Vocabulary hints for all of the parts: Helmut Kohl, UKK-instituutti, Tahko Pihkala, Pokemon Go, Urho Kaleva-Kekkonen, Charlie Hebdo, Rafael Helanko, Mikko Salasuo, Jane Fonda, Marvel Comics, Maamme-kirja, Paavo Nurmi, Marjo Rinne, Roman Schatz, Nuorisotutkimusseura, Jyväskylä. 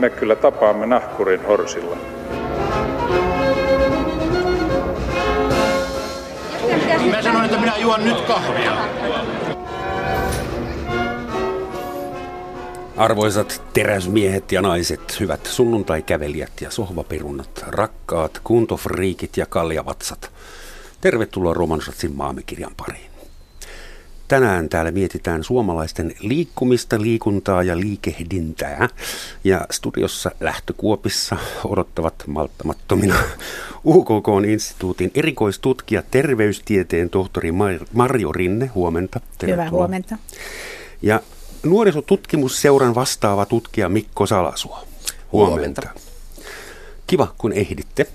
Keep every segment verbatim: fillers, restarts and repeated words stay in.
me kyllä tapaamme nahkurin horsilla. Mä sanoin, että minä juon nyt kahvia. Arvoisat teräsmiehet ja naiset, hyvät sunnuntaikävelijät ja sohvaperunat, rakkaat kuntofriikit ja kaljavatsat. Tervetuloa Roman Schatzin Maamme-kirjan pariin. Tänään täällä mietitään suomalaisten liikkumista, liikuntaa ja liikehdintää. Ja studiossa lähtökuopissa odottavat malttamattomina U K K-instituutin erikoistutkija, terveystieteen tohtori Marjo Rinne. Huomenta. Tervetuloa. Hyvää huomenta. Ja Nuorisotutkimusseuran vastaava tutkija Mikko Salasuo. Huomenta. Huomenta. Kiva, kun ehditte.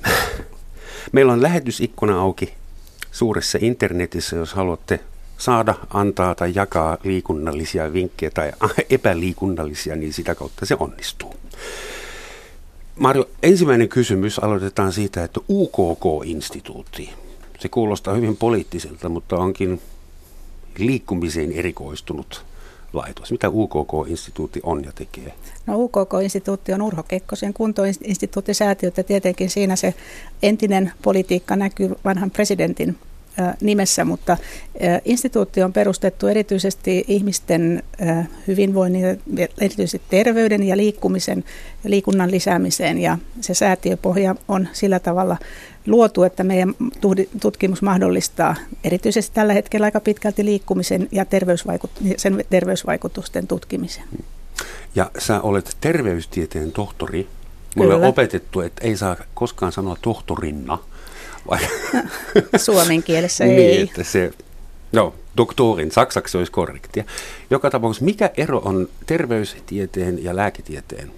Meillä on lähetysikkuna auki suuressa internetissä, jos haluatte saada, antaa tai jakaa liikunnallisia vinkkejä tai epäliikunnallisia, niin sitä kautta se onnistuu. Marjo, ensimmäinen kysymys aloitetaan siitä, että U K K-instituutti. Se kuulostaa hyvin poliittiselta, mutta onkin liikkumiseen erikoistunut laitos. Mitä U K K-instituutti on ja tekee? No U K K-instituutti on Urho Kekkosen kuntoinstituuttisäätiö, ja tietenkin siinä se entinen politiikka näkyy vanhan presidentin nimessä, mutta instituutti on perustettu erityisesti ihmisten hyvinvoinnin, erityisesti terveyden ja liikkumisen, liikunnan lisäämiseen, ja se säätiöpohja on sillä tavalla luotu, että meidän tutkimus mahdollistaa erityisesti tällä hetkellä aika pitkälti liikkumisen ja terveysvaikut- sen terveysvaikutusten tutkimisen. Ja sä olet terveystieteen tohtori. Mulle on opetettu, että ei saa koskaan sanoa tohtorinna. Vai? Suomen kielessä ei. Niin, että se, no, doktorin saksaksi olisi korrektia. Joka tapauksessa, mikä ero on terveystieteen ja lääketieteen?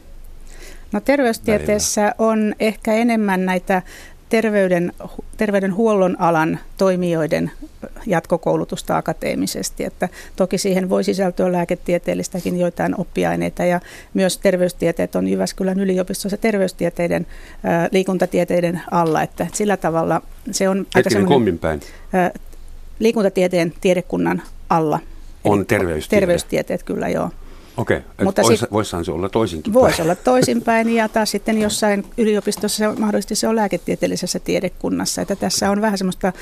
No terveystieteessä välillä on ehkä enemmän näitä terveyden, terveydenhuollon alan toimijoiden jatkokoulutusta akateemisesti, että toki siihen voi sisältyä lääketieteellistäkin joitain oppiaineita, ja myös terveystieteet on Jyväskylän yliopistossa terveystieteiden, äh, liikuntatieteiden alla, että sillä tavalla se on aika semmoinen äh, liikuntatieteen tiedekunnan alla. On terveystieteet. Terveystieteet, kyllä joo. Okei, mutta voisihan se olla toisinkin päin. Voisi olla toisinpäin, ja taas sitten jossain yliopistossa se, mahdollisesti se on lääketieteellisessä tiedekunnassa. Että tässä on vähän semmoista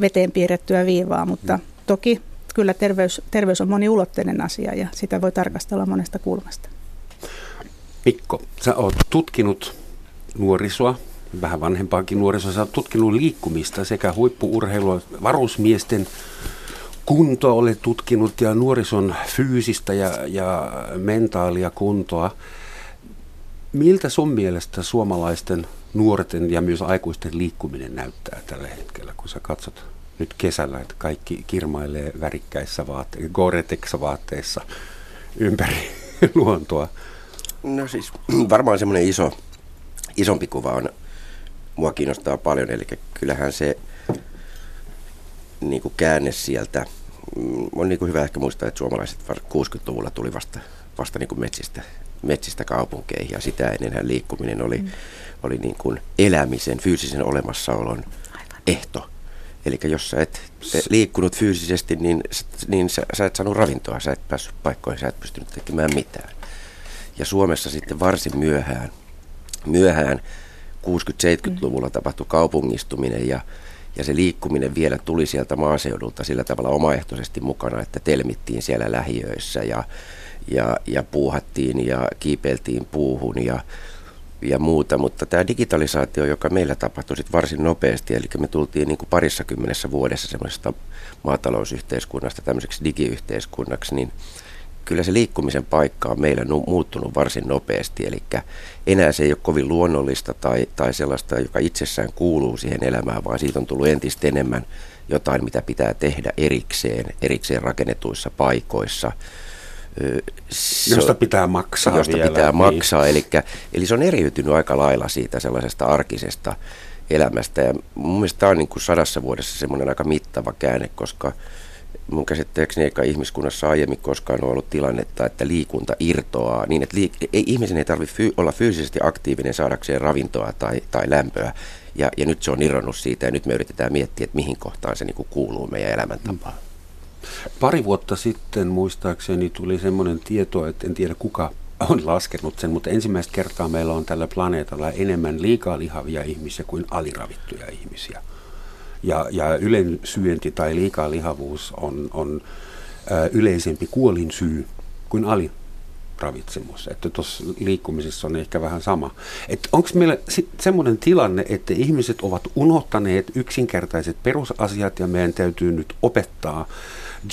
veteen piirrettyä viivaa, mutta toki kyllä terveys, terveys on moniulotteinen asia, ja sitä voi tarkastella monesta kulmasta. Mikko, sä oot tutkinut nuorisoa, vähän vanhempaakin nuorisoa, sä oot tutkinut liikkumista sekä huippu-urheilua, varusmiesten kuntoa olet tutkinut ja nuorison fyysistä ja, ja mentaalia kuntoa. Miltä sun mielestä suomalaisten nuorten ja myös aikuisten liikkuminen näyttää tällä hetkellä, kun sä katsot nyt kesällä, että kaikki kirmailee värikkäissä vaatteissa, Gore-Tex-vaatteissa ympäri luontoa? No siis varmaan semmoinen iso, isompi kuva on, mua kiinnostaa paljon, eli kyllähän se niin kuin käänne sieltä. On niin kuin hyvä ehkä muistaa, että suomalaiset kuusikymmentäluvulla tuli vasta, vasta niin kuin metsistä, metsistä kaupunkeihin, ja sitä ennenhän liikkuminen oli, mm. oli niin kuin elämisen, fyysisen olemassaolon aivan ehto. Eli jos sä et liikkunut fyysisesti, niin, niin sä, sä et saanut ravintoa, sä et päässyt paikkoihin, sä et pystynyt tekemään mitään. Ja Suomessa sitten varsin myöhään, myöhään kuusikymmentä-seitsemänkymmentäluvulla tapahtui kaupungistuminen, ja Ja se liikkuminen vielä tuli sieltä maaseudulta sillä tavalla omaehtoisesti mukana, että telmittiin siellä lähiöissä ja, ja, ja puuhattiin ja kiipeiltiin puuhun ja, ja muuta. Mutta tämä digitalisaatio, joka meillä tapahtui sit varsin nopeasti, eli me tultiin niin kuin parissa kymmenessä vuodessa semmoisesta maatalousyhteiskunnasta tämmöiseksi digiyhteiskunnaksi, niin kyllä se liikkumisen paikka on meillä muuttunut varsin nopeasti, eli enää se ei ole kovin luonnollista tai, tai sellaista, joka itsessään kuuluu siihen elämään, vaan siitä on tullut entistä enemmän jotain, mitä pitää tehdä erikseen, erikseen rakennetuissa paikoissa. Se, josta pitää maksaa Josta vielä, pitää niin. maksaa, eli, eli se on eriytynyt aika lailla siitä sellaisesta arkisesta elämästä, ja mun mielestä tämä on niin kuin sadassa vuodessa semmoinen aika mittava käänne, koska mun käsittääkseni eikä ihmiskunnassa aiemmin koskaan ole ollut tilannetta, että liikunta irtoaa niin, että liik- ei, ihmisen ei tarvitse fyy- olla fyysisesti aktiivinen saadakseen ravintoa tai, tai lämpöä. Ja, ja nyt se on irronnut siitä, ja nyt me yritetään miettiä, että mihin kohtaan se niin kuin kuuluu meidän elämäntapaan. Pari vuotta sitten muistaakseni tuli semmoinen tieto, että en tiedä kuka on laskenut sen, mutta ensimmäistä kertaa meillä on tällä planeetalla enemmän liikaa lihavia ihmisiä kuin aliravittuja ihmisiä. Ja, ja ylen syönti tai liikaa lihavuus on, on ä, yleisempi kuolinsyy kuin aliravitsemus. Että tuossa liikkumisessa on ehkä vähän sama. Että onko meillä semmoinen tilanne, että ihmiset ovat unohtaneet yksinkertaiset perusasiat ja meidän täytyy nyt opettaa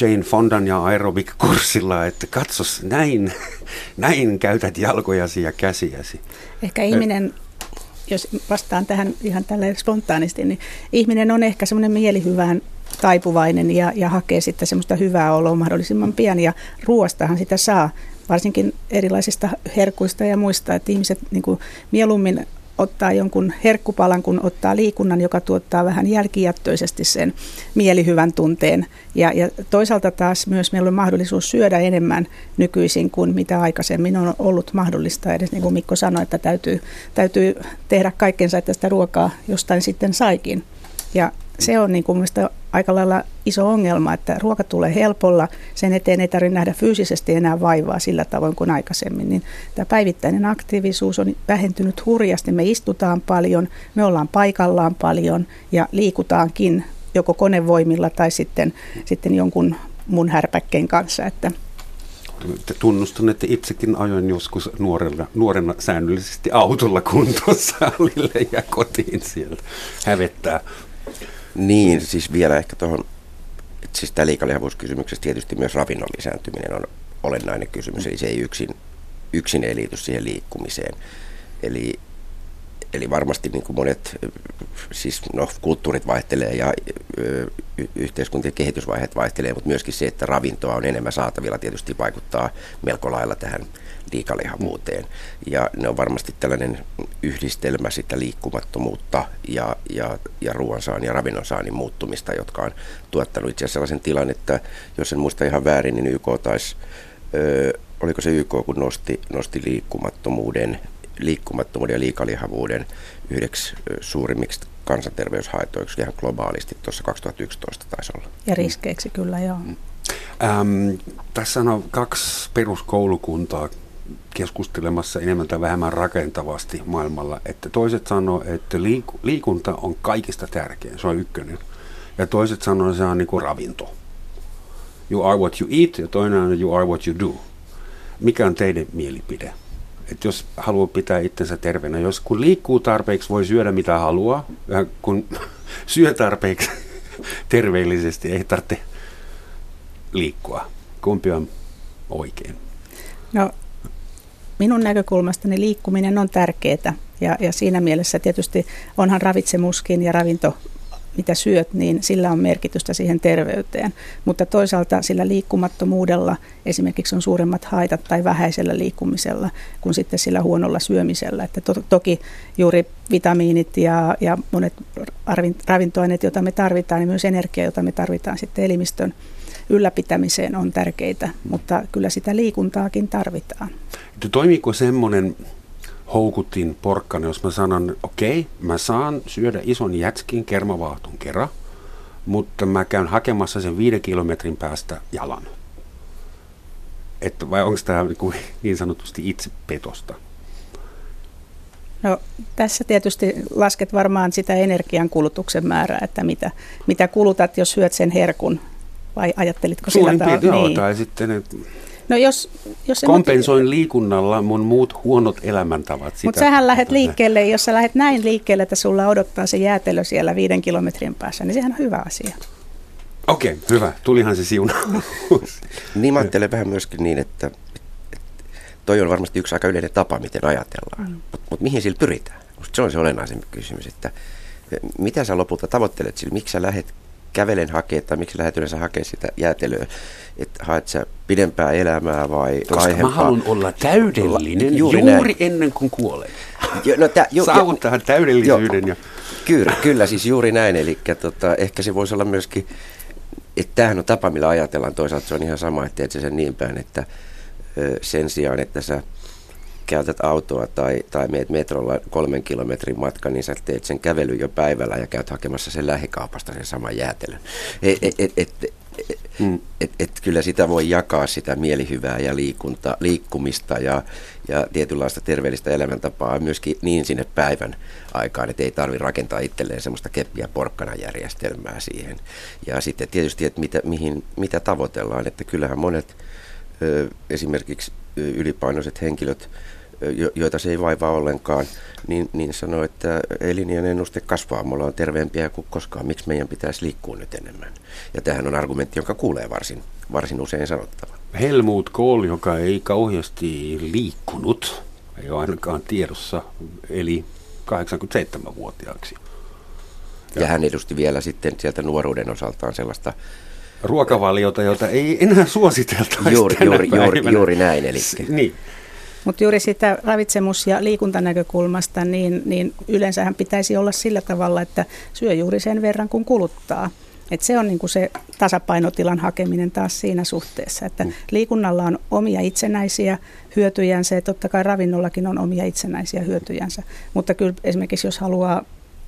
Jane Fondan ja aerobic-kurssilla, että katsos, näin, näin käytät jalkojasi ja käsiäsi. Ehkä ihminen, jos vastaan tähän ihan tälleen spontaanisti, niin ihminen on ehkä semmoinen mielihyvään taipuvainen ja, ja hakee sitten semmoista hyvää oloa mahdollisimman pian, ja ruoastahan sitä saa, varsinkin erilaisista herkuista ja muista, että ihmiset niin kuin mieluummin ottaa jonkun herkkupalan, kun ottaa liikunnan, joka tuottaa vähän jälkijättöisesti sen mielihyvän tunteen. Ja, ja toisaalta taas myös meillä on mahdollisuus syödä enemmän nykyisin kuin mitä aikaisemmin on ollut mahdollista. Edes niin kuin Mikko sanoi, että täytyy, täytyy tehdä kaikkensa, että sitä ruokaa jostain sitten saikin. Ja se on niin kuin mielestäni aika lailla iso ongelma, että ruoka tulee helpolla, sen eteen ei tarvitse nähdä fyysisesti enää vaivaa sillä tavoin kuin aikaisemmin. Niin tämä päivittäinen aktiivisuus on vähentynyt hurjasti, me istutaan paljon, me ollaan paikallaan paljon ja liikutaankin joko konevoimilla tai sitten, sitten jonkun mun härpäkkeen kanssa. Että tunnustan, että itsekin ajoin joskus nuorena, nuorena säännöllisesti autolla kuntosalille ja kotiin sieltä, hävettää. Niin, siis vielä ehkä tuohon, että siis tämä liikalihavuuskysymyksessä tietysti myös ravinnon lisääntyminen on olennainen kysymys, eli se ei yksin, yksin ei liity siihen liikkumiseen. Eli, eli varmasti niin kuin monet, siis no, kulttuurit vaihtelee ja ö, yhteiskuntien kehitysvaiheet vaihtelee, mutta myöskin se, että ravintoa on enemmän saatavilla tietysti vaikuttaa melko lailla tähän liikalihavuuteen. Ja ne on varmasti tällainen yhdistelmä sitä liikkumattomuutta ja, ja, ja ruoansaannin ja ravinnonsaannin muuttumista, jotka on tuottanut itse asiassa sellaisen tilan, että jos en muista ihan väärin, niin Y K taisi, ö, oliko se Y K, kun nosti, nosti liikkumattomuuden, liikkumattomuuden ja liikalihavuuden yhdeksi suurimmiksi kansanterveyshaitoiksi ihan globaalisti tuossa kaksituhattayksitoista taisi olla. Ja riskeiksi mm. kyllä, joo. Mm. Ähm, tässä on kaksi peruskoulukuntaa keskustelemassa enemmän tai vähemmän rakentavasti maailmalla, että toiset sanoo, että liik- liikunta on kaikista tärkein, se on ykkönen, ja toiset sanoo, että se on niin kuin ravinto. You are what you eat, ja toinen on you are what you do. Mikä on teidän mielipide? Että jos haluaa pitää itsensä terveenä, jos kun liikkuu tarpeeksi, voi syödä mitä haluaa, ja kun syö tarpeeksi terveellisesti, ei tarvitse liikkua. Kumpi on oikein? No, minun näkökulmastani liikkuminen on tärkeää ja, ja siinä mielessä tietysti onhan ravitsemuskin ja ravinto, mitä syöt, niin sillä on merkitystä siihen terveyteen. Mutta toisaalta sillä liikkumattomuudella esimerkiksi on suuremmat haitat tai vähäisellä liikkumisella kuin sitten sillä huonolla syömisellä. Että to, toki juuri vitamiinit ja, ja monet ravintoaineet, joita me tarvitaan, ja myös energia, jota me tarvitaan sitten elimistön ylläpitämiseen on tärkeitä, mutta kyllä sitä liikuntaakin tarvitaan. Toimiiko semmoinen houkutin porkkana, jos mä sanon, okei, okay, mä saan syödä ison jätskin kermavaahton kerran, mutta mä käyn hakemassa sen viiden kilometrin päästä jalan. Että vai onko tämä niin, niin sanotusti itsepetosta? No, tässä tietysti lasket varmaan sitä energiankulutuksen määrää, että mitä, mitä kulutat, jos syöt sen herkun. Vai ajattelitko sillä tavalla? Joo, niin. Tai sitten no jos, jos kompensoin liikunnalla mun muut huonot elämäntavat. Mutta sähän lähdet liikkeelle, jos sä lähdet näin liikkeelle, että sulla odottaa se jäätelö siellä viiden kilometrin päässä, niin sehän on hyvä asia. Okei, okay, hyvä. Tulihan se siunaus. Niin mä ajattelen vähän myöskin niin, että toi on varmasti yksi aika yleinen tapa, miten ajatellaan. Mm. Mutta mut mihin sillä pyritään? Musta se on se olennaisempi kysymys, että mitä sä lopulta tavoittelet sillä, miksi sä lähdet kävelen hakee, tai miksi lähdet yleensä hakee sitä jäätelöä, että haet sä pidempää elämää vai laihempaa. Mä haluan olla täydellinen juuri, juuri ennen kuin kuolee. Jo, no tä, jo, saavuttaa täydellisyyden. Jo, ja. Kyllä, kyllä, siis juuri näin. Eli tota, ehkä se voisi olla myöskin, että tämähän on tapa, millä ajatellaan. Toisaalta se on ihan sama, että teet sä sen niin päin, että sen sijaan, että sä käytät autoa tai, tai meet metrolla kolmen kilometrin matka, niin sä teet sen kävelyn jo päivällä ja käyt hakemassa sen lähikaupasta sen saman jäätelön. Et, et, et, et, mm. et, et kyllä sitä voi jakaa sitä mielihyvää ja liikunta, liikkumista ja, ja tietynlaista terveellistä elämäntapaa myöskin niin sinne päivän aikaan, että ei tarvitse rakentaa itselleen semmoista keppiä porkkana järjestelmää siihen. Ja sitten tietysti, että mitä, mihin, mitä tavoitellaan, että kyllähän monet ö, esimerkiksi ylipainoiset henkilöt, joita se ei vaivaa ollenkaan, niin, niin sanoo, että eliniän ennuste kasvaa, me ollaan terveempiä kuin koskaan, miksi meidän pitäisi liikkua nyt enemmän. Ja tämähän on argumentti, jonka kuulee varsin, varsin usein sanottava. Helmut Kohl, joka ei kauheasti liikkunut, ei ole ainakaan tiedossa, eli kahdeksankymmentäseitsemänvuotiaaksi. Ja, ja hän edusti vielä sitten sieltä nuoruuden osaltaan sellaista ruokavaliota, jota ei enää suositeltaisi juuri, tänä juuri, juuri, juuri näin, eli niin. Mutta juuri sitä ravitsemus- ja liikuntanäkökulmasta, niin, niin yleensähän pitäisi olla sillä tavalla, että syö juuri sen verran, kun kuluttaa. Et se on niinku se tasapainotilan hakeminen taas siinä suhteessa, että liikunnalla on omia itsenäisiä hyötyjänsä ja totta kai ravinnollakin on omia itsenäisiä hyötyjänsä. Mutta kyllä esimerkiksi jos haluaa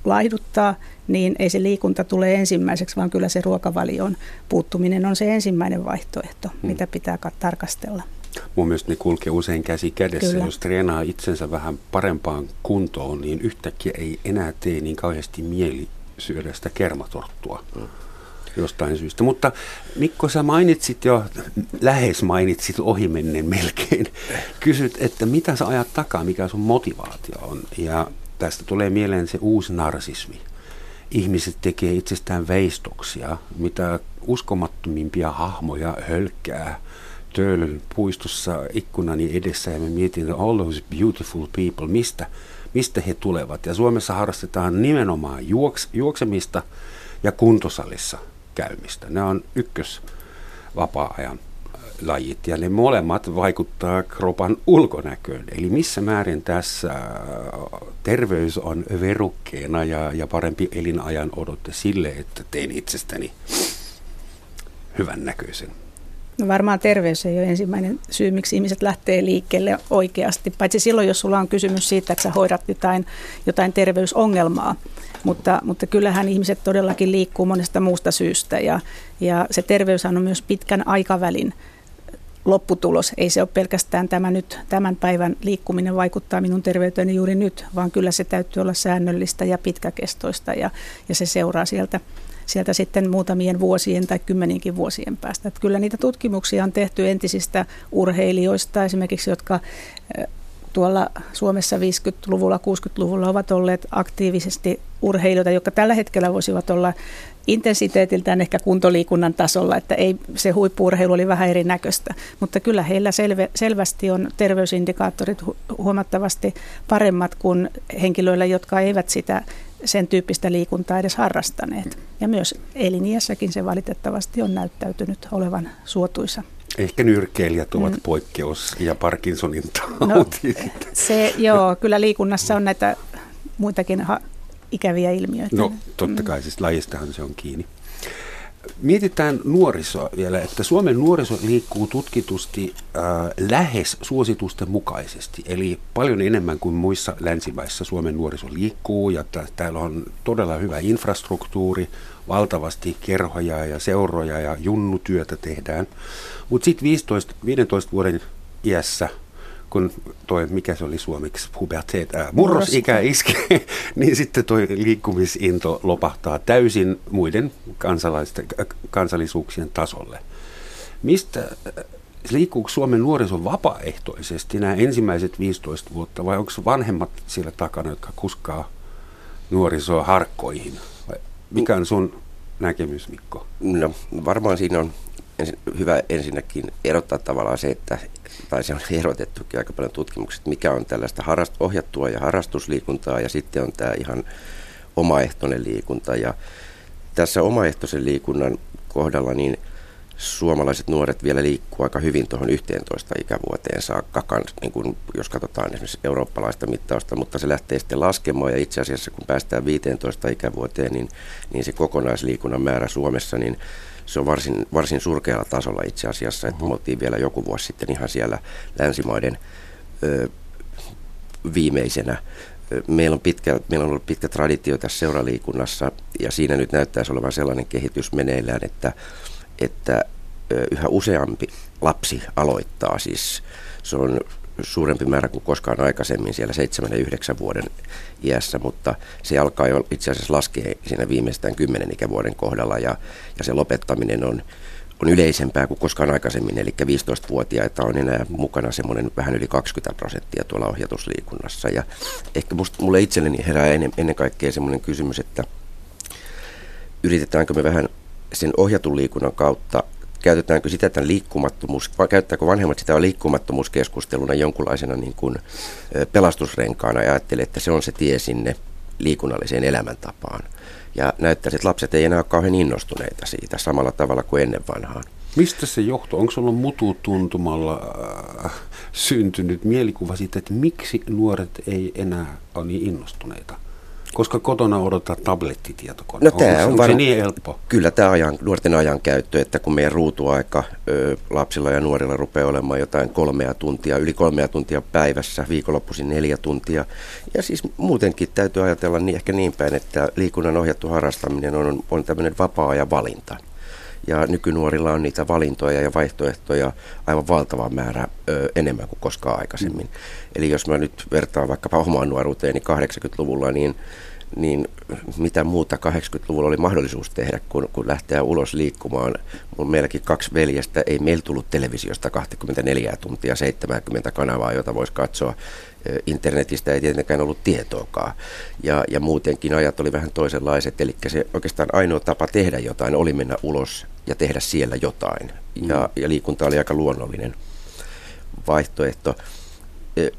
laihduttaa, niin ei se liikunta tule ensimmäiseksi, vaan kyllä se ruokavalion puuttuminen on se ensimmäinen vaihtoehto, hmm. mitä pitää tarkastella. Mun mielestä ne kulkee usein käsi kädessä. Kyllä. Jos treenaa itsensä vähän parempaan kuntoon, niin yhtäkkiä ei enää tee niin kauheasti mieli syödä sitä kermatorttua mm. jostain syystä. Mutta Mikko, sä mainitsit jo, lähes mainitsit ohimennen melkein. Kysyt, että mitä sä ajat takaa, mikä sun motivaatio on. Ja tästä tulee mieleen se uusi narsismi. Ihmiset tekee itsestään veistoksia, mitä uskomattomimpia hahmoja hölkkää Töölön puistossa ikkunani edessä, ja me mietin, all those beautiful people, mistä, mistä he tulevat. Ja Suomessa harrastetaan nimenomaan juoks, juoksemista ja kuntosalissa käymistä. Ne on ykkös vapaa-ajan lajit, ja ne molemmat vaikuttaa kropan ulkonäköön. Eli missä määrin tässä terveys on verukkeena ja, ja parempi elinajan odotte sille, että tein itsestäni hyvän näköisen. No varmaan terveys ei ole ensimmäinen syy, miksi ihmiset lähtee liikkeelle oikeasti, paitsi silloin, jos sulla on kysymys siitä, että sä hoidat jotain, jotain terveysongelmaa, mutta, mutta kyllähän ihmiset todellakin liikkuu monesta muusta syystä ja, ja se terveyshan on myös pitkän aikavälin lopputulos. Ei se ole pelkästään tämä nyt, tämän päivän liikkuminen vaikuttaa minun terveyteeni juuri nyt, vaan kyllä se täytyy olla säännöllistä ja pitkäkestoista ja, ja se seuraa sieltä. sieltä sitten muutamien vuosien tai kymmenienkin vuosien päästä. Että kyllä niitä tutkimuksia on tehty entisistä urheilijoista, esimerkiksi jotka tuolla Suomessa viisikymmentäluvulla, kuusikymmentäluvulla ovat olleet aktiivisesti urheilijoita, jotka tällä hetkellä voisivat olla intensiteetiltään ehkä kuntoliikunnan tasolla, että ei, se huippu-urheilu oli vähän erinäköistä, mutta kyllä heillä selve, selvästi on terveysindikaattorit huomattavasti paremmat kuin henkilöillä, jotka eivät sitä sen tyyppistä liikuntaa edes harrastaneet. Ja myös eliniässäkin se valitettavasti on näyttäytynyt olevan suotuisa. Ehkä nyrkkeilijät ovat mm. poikkeus ja Parkinsonin tauti. No, se, joo, kyllä liikunnassa on näitä muitakin ha- ikäviä ilmiöitä. No totta kai, siis lajistahan se on kiinni. Mietitään nuorisoa vielä, että Suomen nuoriso liikkuu tutkitusti äh, lähes suositusten mukaisesti, eli paljon enemmän kuin muissa länsimaissa Suomen nuoriso liikkuu, ja t- täällä on todella hyvä infrastruktuuri, valtavasti kerhoja ja seuroja ja junnutyötä tehdään, mutta sitten viisitoista viisitoista vuoden iässä, kun toi, mikä se oli suomeksi, puberteet, äh, murrosikä iskee, niin sitten toi liikkumisinto lopahtaa täysin muiden kansalaisten, kansallisuuksien tasolle. Mistä, liikkuuko Suomen nuoriso vapaaehtoisesti nämä ensimmäiset viisitoista vuotta, vai onko vanhemmat siellä takana, jotka kuskaa nuorisoa harkkoihin? Vai mikä on sun näkemys, Mikko? No varmaan siinä on hyvä ensinnäkin erottaa tavallaan se, että, tai se on erotettukin aika paljon tutkimukset, mikä on tällaista harrast- ohjattua ja harrastusliikuntaa, ja sitten on tämä ihan omaehtoinen liikunta. Ja tässä omaehtoisen liikunnan kohdalla niin suomalaiset nuoret vielä liikkuu aika hyvin tuohon yksitoista ikävuoteen saakka, niin kuin jos katsotaan esimerkiksi eurooppalaista mittausta, mutta se lähtee sitten laskemaan, ja itse asiassa kun päästään viisitoista ikävuoteen, niin, niin se kokonaisliikunnan määrä Suomessa, niin se on varsin, varsin surkealla tasolla itse asiassa, että me oltiin vielä joku vuosi sitten ihan siellä länsimaiden ö, viimeisenä. Meillä on, pitkä, meillä on ollut pitkä traditio tässä seuraliikunnassa, ja siinä nyt näyttäisi olevan sellainen kehitys meneillään, että, että yhä useampi lapsi aloittaa, siis se on suurempi määrä kuin koskaan aikaisemmin siellä seitsemän ja yhdeksän vuoden iässä, mutta se alkaa jo itse asiassa laskea siinä viimeistään kymmenen ikävuoden kohdalla ja, ja se lopettaminen on, on yleisempää kuin koskaan aikaisemmin, eli viisitoistavuotiaita on enää mukana semmoinen vähän yli kaksikymmentä prosenttia tuolla ohjatusliikunnassa ja ehkä musta, mulle itselleni herää ennen, ennen kaikkea semmoinen kysymys, että yritetäänkö me vähän sen ohjatun liikunnan kautta, käytetäänkö sitä tämän liikkumattomuus, käyttääkö vanhemmat sitä liikkumattomuuskeskusteluna jonkunlaisena niin kuin pelastusrenkaana ja ajattelee, että se on se tie sinne liikunnalliseen elämäntapaan. Ja näyttäisi, että lapset ei enää ole kauhean innostuneita siitä samalla tavalla kuin ennen vanhaan. Mistä se johtuu? Onko se ollut mututuntumalla äh, syntynyt mielikuva siitä, että miksi nuoret ei enää ole niin innostuneita? Koska kotona odottaa tablettitietokone. No, tämä on, on var... se niin helppo? Kyllä tämä ajan, nuorten ajankäyttö, että kun meidän ruutuaika ö, lapsilla ja nuorilla rupeaa olemaan jotain kolmea tuntia, yli kolmea tuntia päivässä, viikonloppuisin neljä tuntia. Ja siis muutenkin täytyy ajatella niin, ehkä niin päin, että liikunnan ohjattu harrastaminen on, on tämmöinen vapaa-ajan valinta. Ja nykynuorilla on niitä valintoja ja vaihtoehtoja aivan valtava määrä ö, enemmän kuin koskaan aikaisemmin. Eli jos mä nyt vertaan vaikkapa omaan nuoruuteeni kahdeksankymmentäluvulla, niin, niin mitä muuta kahdeksankymmentäluvulla oli mahdollisuus tehdä, kun, kun lähteä ulos liikkumaan. Mun meilläkin kaksi veljestä, ei meillä tullut televisiosta kaksikymmentäneljä tuntia, seitsemänkymmentä kanavaa, jota voisi katsoa. Internetistä ei tietenkään ollut tietoakaan ja, ja muutenkin ajat oli vähän toisenlaiset, eli se oikeastaan ainoa tapa tehdä jotain oli mennä ulos ja tehdä siellä jotain ja, ja liikunta oli aika luonnollinen vaihtoehto.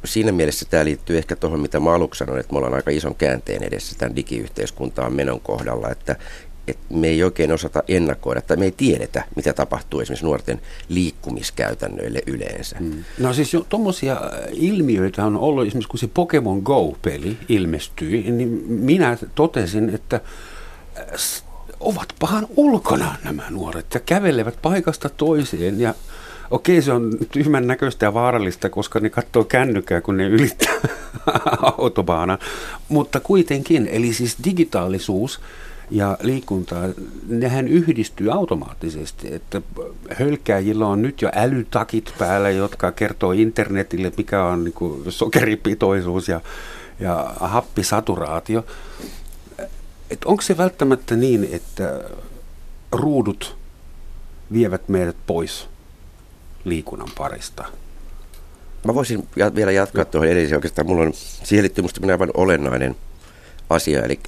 Siinä mielessä tämä liittyy ehkä tuohon, mitä mä aluksi sanoin, että me ollaan aika ison käänteen edessä tämän digiyhteiskuntaan menon kohdalla, että Et me ei oikein osata ennakoida, tai me ei tiedetä, mitä tapahtuu esimerkiksi nuorten liikkumiskäytännöille yleensä. Mm. No siis jo tuommoisia ilmiöitä on ollut, esimerkiksi kun se Pokemon Go-peli ilmestyi, niin minä totesin, että ovatpahan ulkona nämä nuoret ja kävelevät paikasta toiseen ja okei, se on tyhmän näköistä ja vaarallista, koska ne katsoo kännykää, kun ne ylittää autobaanan, mutta kuitenkin, eli siis digitaalisuus ja liikuntaa, nehän yhdistyy automaattisesti, että hölkkääjillä on nyt jo älytakit päällä, jotka kertoo internetille, mikä on niin kuin sokeripitoisuus ja, ja happisaturaatio. Et onko se välttämättä niin, että ruudut vievät meidät pois liikunnan parista? Mä voisin vielä jatkaa tuohon edelliseen oikeastaan. Mulla on, siihen liittyy musta aivan olennainen asia, eli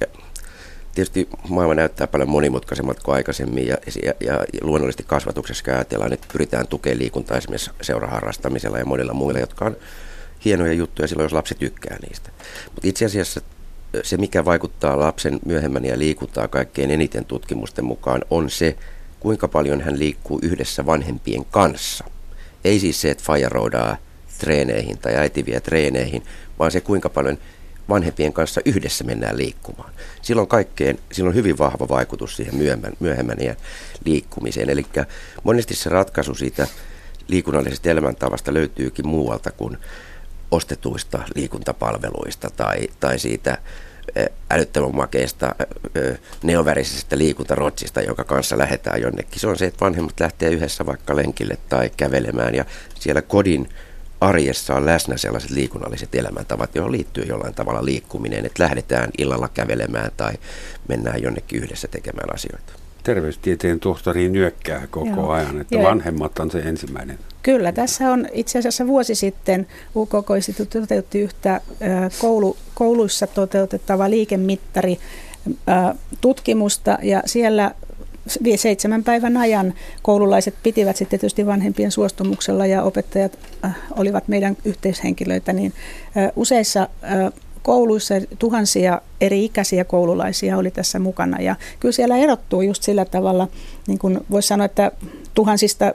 tietysti maailma näyttää paljon monimutkaisemmat kuin aikaisemmin ja, ja, ja luonnollisesti kasvatuksessa ajatellaan, että pyritään tukemaan liikuntaa esimerkiksi seuraharrastamisella ja monilla muilla, jotka on hienoja juttuja silloin, jos lapsi tykkää niistä. Mutta itse asiassa se, mikä vaikuttaa lapsen myöhemmän ja liikuntaa kaikkein eniten tutkimusten mukaan, on se, kuinka paljon hän liikkuu yhdessä vanhempien kanssa. Ei siis se, että faija roudaa treeneihin tai äiti vie treeneihin, vaan se, kuinka paljon vanhempien kanssa yhdessä mennään liikkumaan. Silloin kaikkeen, silloin hyvin vahva vaikutus siihen myöhemmän, myöhemmän iän liikkumiseen. Eli monesti se ratkaisu siitä liikunnallisesta elämäntavasta löytyykin muualta kuin ostetuista liikuntapalveluista tai, tai siitä älyttömän makeista neonvärisestä liikuntarotsista, jonka kanssa lähdetään jonnekin. Se on se, että vanhemmat lähtee yhdessä vaikka lenkille tai kävelemään ja siellä kodin arjessa on läsnä sellaiset liikunnalliset elämäntavat, joihin liittyy jollain tavalla liikkuminen, että lähdetään illalla kävelemään tai mennään jonnekin yhdessä tekemään asioita. Terveystieteen tohtori nyökkää koko Joo. ajan, että Joo. vanhemmat on se ensimmäinen. Kyllä, tässä on itse asiassa vuosi sitten U K K-instituutti toteutti yhtä koulu, kouluissa toteutettavaa liikemittaritutkimusta ja siellä seitsemän päivän ajan koululaiset pitivät sitten tietysti vanhempien suostumuksella ja opettajat olivat meidän yhteishenkilöitä, niin useissa kouluissa tuhansia eri ikäisiä koululaisia oli tässä mukana ja kyllä siellä erottuu just sillä tavalla, niin kuin voisi sanoa, että tuhansista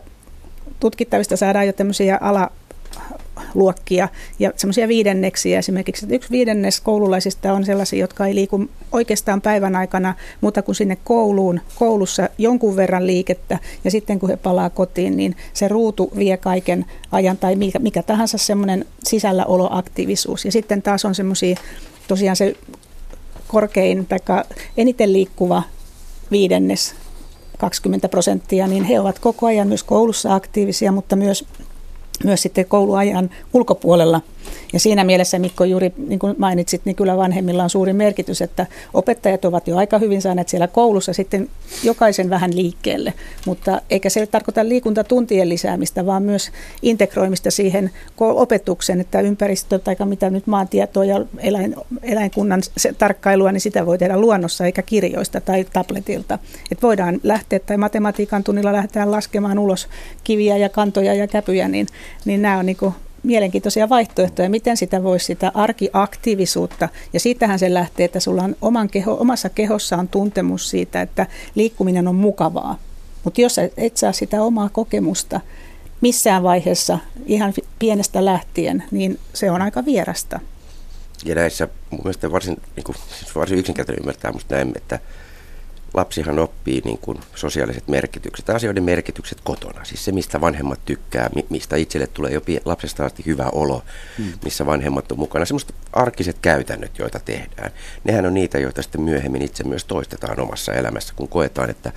tutkittavista saadaan jo tämmöisiä ala luokkia ja semmoisia viidenneksiä esimerkiksi. Yksi viidennes koululaisista on sellaisia, jotka ei liiku oikeastaan päivän aikana, mutta kun sinne kouluun, koulussa jonkun verran liikettä ja sitten kun he palaa kotiin, niin se ruutu vie kaiken ajan tai mikä, mikä tahansa semmoinen sisälläoloaktiivisuus. Ja sitten taas on semmoisia tosiaan se korkein tai eniten liikkuva viidennes kaksikymmentä prosenttia, niin he ovat koko ajan myös koulussa aktiivisia, mutta myös, myös sitten kouluajan ulkopuolella. Ja siinä mielessä, Mikko, juuri niin kuin mainitsit, niin kyllä vanhemmilla on suuri merkitys, että opettajat ovat jo aika hyvin saaneet siellä koulussa sitten jokaisen vähän liikkeelle. Mutta eikä se tarkoita liikuntatuntien lisäämistä, vaan myös integroimista siihen opetukseen, että ympäristö tai mitä nyt maantietoa ja eläin, eläinkunnan tarkkailua, niin sitä voi tehdä luonnossa eikä kirjoista tai tabletilta. Että voidaan lähteä tai matematiikan tunnilla lähdetään laskemaan ulos kiviä ja kantoja ja käpyjä, niin, niin nämä on niin kuin mielenkiintoisia vaihtoehtoja, miten sitä voisi sitä arkiaktiivisuutta, ja siitähän se lähtee, että sulla on oman keho, omassa kehossa on tuntemus siitä, että liikkuminen on mukavaa, mutta jos et saa sitä omaa kokemusta missään vaiheessa ihan pienestä lähtien, niin se on aika vierasta. Ja näissä mun mielestä varsin, niin kuin, varsin yksinkertainen ymmärtää musta näemme, että lapsihan oppii niin kuin sosiaaliset merkitykset, asioiden merkitykset kotona. Siis se, mistä vanhemmat tykkää, mistä itselle tulee jo lapsesta asti hyvä olo, missä vanhemmat on mukana. Semmoiset arkiset käytännöt, joita tehdään. Nehän on niitä, joita sitten myöhemmin itse myös toistetaan omassa elämässä, kun koetaan, että,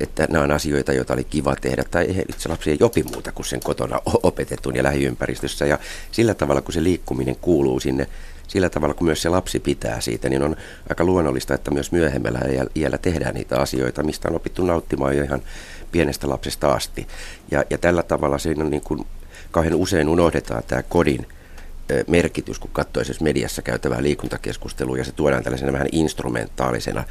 että nämä on asioita, joita oli kiva tehdä. Tai itse lapsi ei opi muuta kuin sen kotona opetetun ja lähiympäristössä. Ja sillä tavalla, kun se liikkuminen kuuluu sinne, sillä tavalla, kun myös se lapsi pitää siitä, niin on aika luonnollista, että myös myöhemmällä iällä tehdään niitä asioita, mistä on opittu nauttimaan jo ihan pienestä lapsesta asti. Ja, ja tällä tavalla siinä on niin kuin kauhean usein unohdetaan tämä kodin merkitys, kun katsoo esimerkiksi mediassa käytävää liikuntakeskustelua, ja se tuodaan tällaisena vähän instrumentaalisena,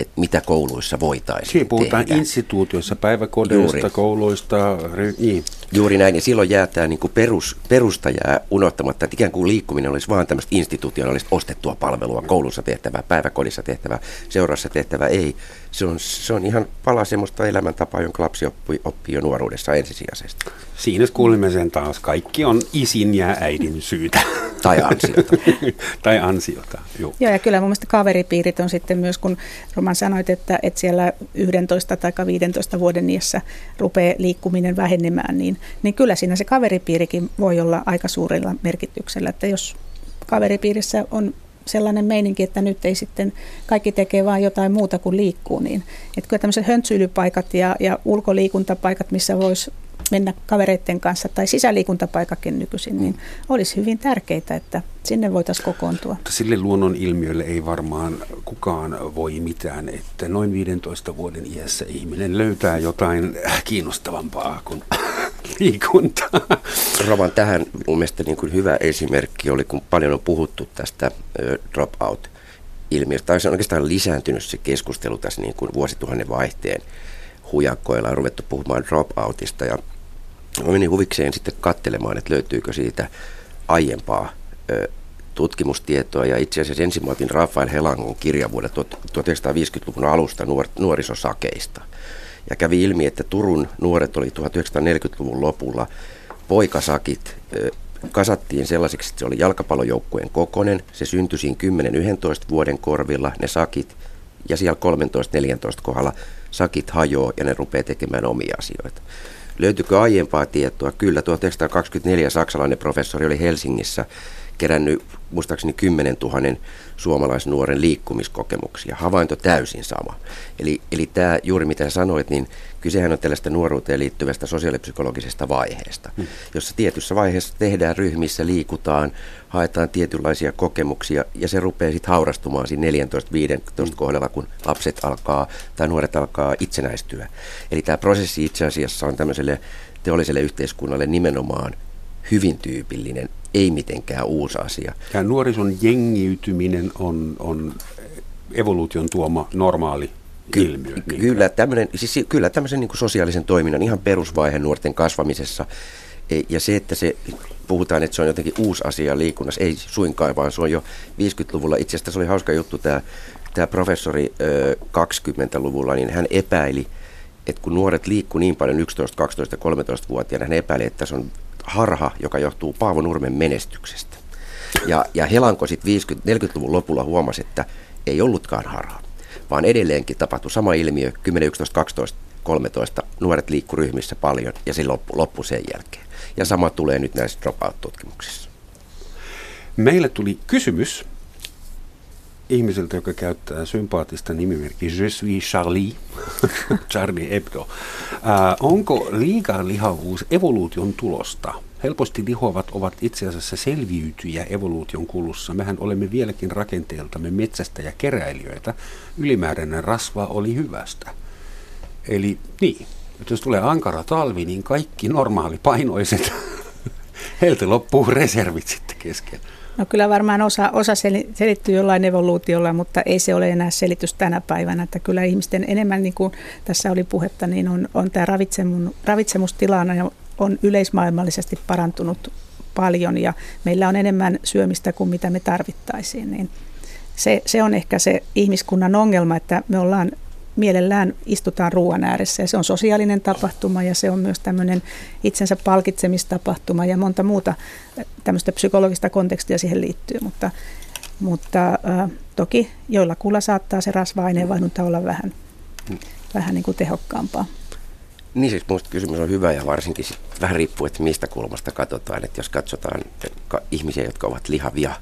että mitä kouluissa voitaisiin tehdä. Siinä puhutaan instituutioissa, päiväkodeista, Juuri. kouluista. Niin. Juuri näin, ja silloin jää tämä niin kuin perus, perusta jää unohtamatta, että ikään kuin liikkuminen olisi vaan tämmöistä institutionaalista ostettua palvelua, koulussa tehtävää, päiväkodissa tehtävää, seurassa tehtävää, ei. Se on, se on ihan pala semmoista elämäntapaa, jonka lapsi oppii, oppii jo nuoruudessa ensisijaisesti. Siinä kuulimme sen taas. Kaikki on isin ja äidin syytä. Tai ansiota. tai ansiota, joo. Joo, ja kyllä mun mielestä kaveripiirit on sitten myös, kun Roman sanoit, että, että siellä yksitoista tai viisitoista vuoden iässä rupeaa liikkuminen vähenemään, niin, niin kyllä siinä se kaveripiirikin voi olla aika suurella merkityksellä. Että jos kaveripiirissä on sellainen meininki, että nyt ei sitten kaikki tekee vaan jotain muuta kuin liikkuu, niin että kyllä tämmöiset höntsylypaikat ja, ja ulkoliikuntapaikat, missä voisi mennä kavereiden kanssa, tai sisäliikuntapaikankin nykyisin, niin olisi hyvin tärkeitä, että sinne voitaisiin kokoontua. Sille luonnonilmiölle ei varmaan kukaan voi mitään, että noin viidentoista vuoden iässä ihminen löytää jotain kiinnostavampaa kuin liikunta. Roman, tähän mun mielestä niin kuin hyvä esimerkki oli, kun paljon on puhuttu tästä drop-out-ilmiöstä. Tai se on oikeastaan lisääntynyt se keskustelu tässä niin kuin vuosituhannen vaihteen hujakkoilla. On ruvettu puhumaan drop-outista ja menin huvikseen sitten katselemaan, että löytyykö siitä aiempaa ö, tutkimustietoa. Ja itse asiassa ensin mä otin Rafael Helangon kirjan vuoden tuhatyhdeksänsataaviisikymmentäluvun alusta nuor- nuorisosakeista. Ja kävi ilmi, että Turun nuoret oli tuhatyhdeksänsataaneljäkymmentäluvun lopulla. Poikasakit kasattiin sellaisiksi, että se oli jalkapallojoukkueen kokoinen. Se syntyi siinä kymmenen yksitoista vuoden korvilla, ne sakit. Ja siellä kolmetoista neljätoista kohdalla sakit hajoaa ja ne rupeaa tekemään omia asioita. Löytyykö aiempaa tietoa? Kyllä, tuhatyhdeksänsataakaksikymmentäneljä saksalainen professori oli Helsingissä kerännyt muistaakseni kymmenentuhannen suomalaisnuoren liikkumiskokemuksia. Havainto täysin sama. Eli, eli tämä juuri mitä sanoit, niin kysehän on tällaista nuoruuteen liittyvästä sosiaalipsykologisesta vaiheesta, mm. jossa tietyssä vaiheessa tehdään ryhmissä, liikutaan, haetaan tietynlaisia kokemuksia ja se rupeaa sitten haurastumaan siinä neljätoista viisitoista mm. kohdalla, kun lapset alkaa tai nuoret alkaa itsenäistyä. Eli tämä prosessi itse asiassa on tämmöiselle teolliselle yhteiskunnalle nimenomaan hyvin tyypillinen, ei mitenkään uusi asia. Ja nuorison jengiytyminen on, on evoluution tuoma normaali Ky- ilmiö. Niin kyllä, tämmönen, siis, kyllä tämmöisen niin kuin sosiaalisen toiminnan ihan perusvaihe nuorten kasvamisessa. Ja se, että se, puhutaan, että se on jotenkin uusi asia liikunnassa, ei suinkaan, vaan se on jo viisikymmentäluvulla. Itse asiassa se oli hauska juttu, tämä, tämä professori kaksikymmentäluvulla, niin hän epäili, että kun nuoret liikkuu niin paljon yksitoista, kaksitoista, kolmetoista-vuotiaana, hän epäili, että se on harha, joka johtuu Paavo Nurmen menestyksestä. Ja, ja Helanko sitten neljäkymmentäluvun lopulla huomasi, että ei ollutkaan harha, vaan edelleenkin tapahtui sama ilmiö, kymmenen, yksitoista, kaksitoista, kolmetoista, nuoret liikkui ryhmissä paljon ja se loppu, loppu sen jälkeen. Ja sama tulee nyt näissä dropout-tutkimuksissa. Meille tuli kysymys ihmisiltä, joka käyttää sympaattista nimimerkkiä Je suis Charlie, Charlie Hebdo. Ää, onko liikaa lihavuus evoluution tulosta? Helposti lihoavat ovat itse asiassa selviytyjä evoluution kulussa. Mehän olemme vieläkin rakenteeltamme metsästä ja keräilijöitä. Ylimääräinen rasva oli hyvästä. Eli niin, jos tulee ankara talvi, niin kaikki normaalipainoiset, heiltä loppuu reservit sitten kesken. No kyllä varmaan osa, osa selittyy jollain evoluutiolla, mutta ei se ole enää selitys tänä päivänä. Että kyllä ihmisten enemmän, niin kuin tässä oli puhetta, niin on, on tämä ravitsemus, ravitsemustilana on yleismaailmallisesti parantunut paljon ja meillä on enemmän syömistä kuin mitä me tarvittaisiin. Niin se, se on ehkä se ihmiskunnan ongelma, että me ollaan mielellään istutaan ruoan ääressä ja se on sosiaalinen tapahtuma ja se on myös tämmöinen itsensä palkitsemistapahtuma ja monta muuta tämmöistä psykologista kontekstia siihen liittyy, mutta, mutta äh, toki joillakulla saattaa se rasva-aineenvaihdunta olla vähän, hmm. vähän niin kuin tehokkaampaa. Niin siis minusta kysymys on hyvä ja varsinkin vähän riippuu, että mistä kulmasta katsotaan, että jos katsotaan ihmisiä, jotka ovat lihavia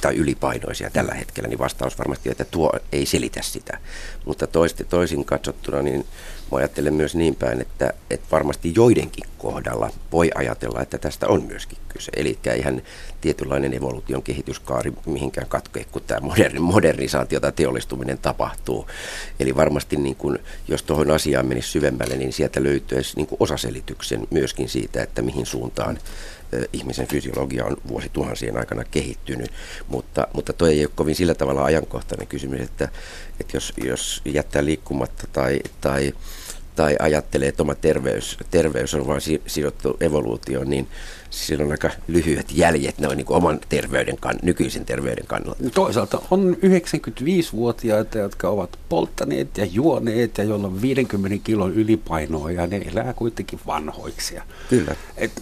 tai ylipainoisia tällä hetkellä, niin vastaus varmasti, että tuo ei selitä sitä. Mutta toisin katsottuna, niin ajattelen myös niin päin, että, että varmasti joidenkin kohdalla voi ajatella, että tästä on myöskin kyse. Eli eihän tietynlainen evoluution kehityskaari mihinkään katkee, kun tämä moderni, modernisaatio tai teollistuminen tapahtuu. Eli varmasti, niin kun, jos tuohon asiaan menisi syvemmälle, niin sieltä löytyisi niin kun osaselityksen myöskin siitä, että mihin suuntaan ihmisen fysiologia on vuosituhansien aikana kehittynyt, mutta, mutta toi ei ole kovin sillä tavalla ajankohtainen kysymys, että, että jos, jos jättää liikkumatta tai, tai, tai ajattelee, että oma terveys, terveys on vain sidottu evoluutioon, niin siinä on aika lyhyet jäljet noin niin kuin oman terveyden, nykyisen terveyden kannalta. Toisaalta on yhdeksänkymmentäviisivuotiaita, jotka ovat polttaneet ja juoneet ja joilla on viidenkymmenen kilon ylipainoa ja ne elää kuitenkin vanhoiksi. Kyllä. Et,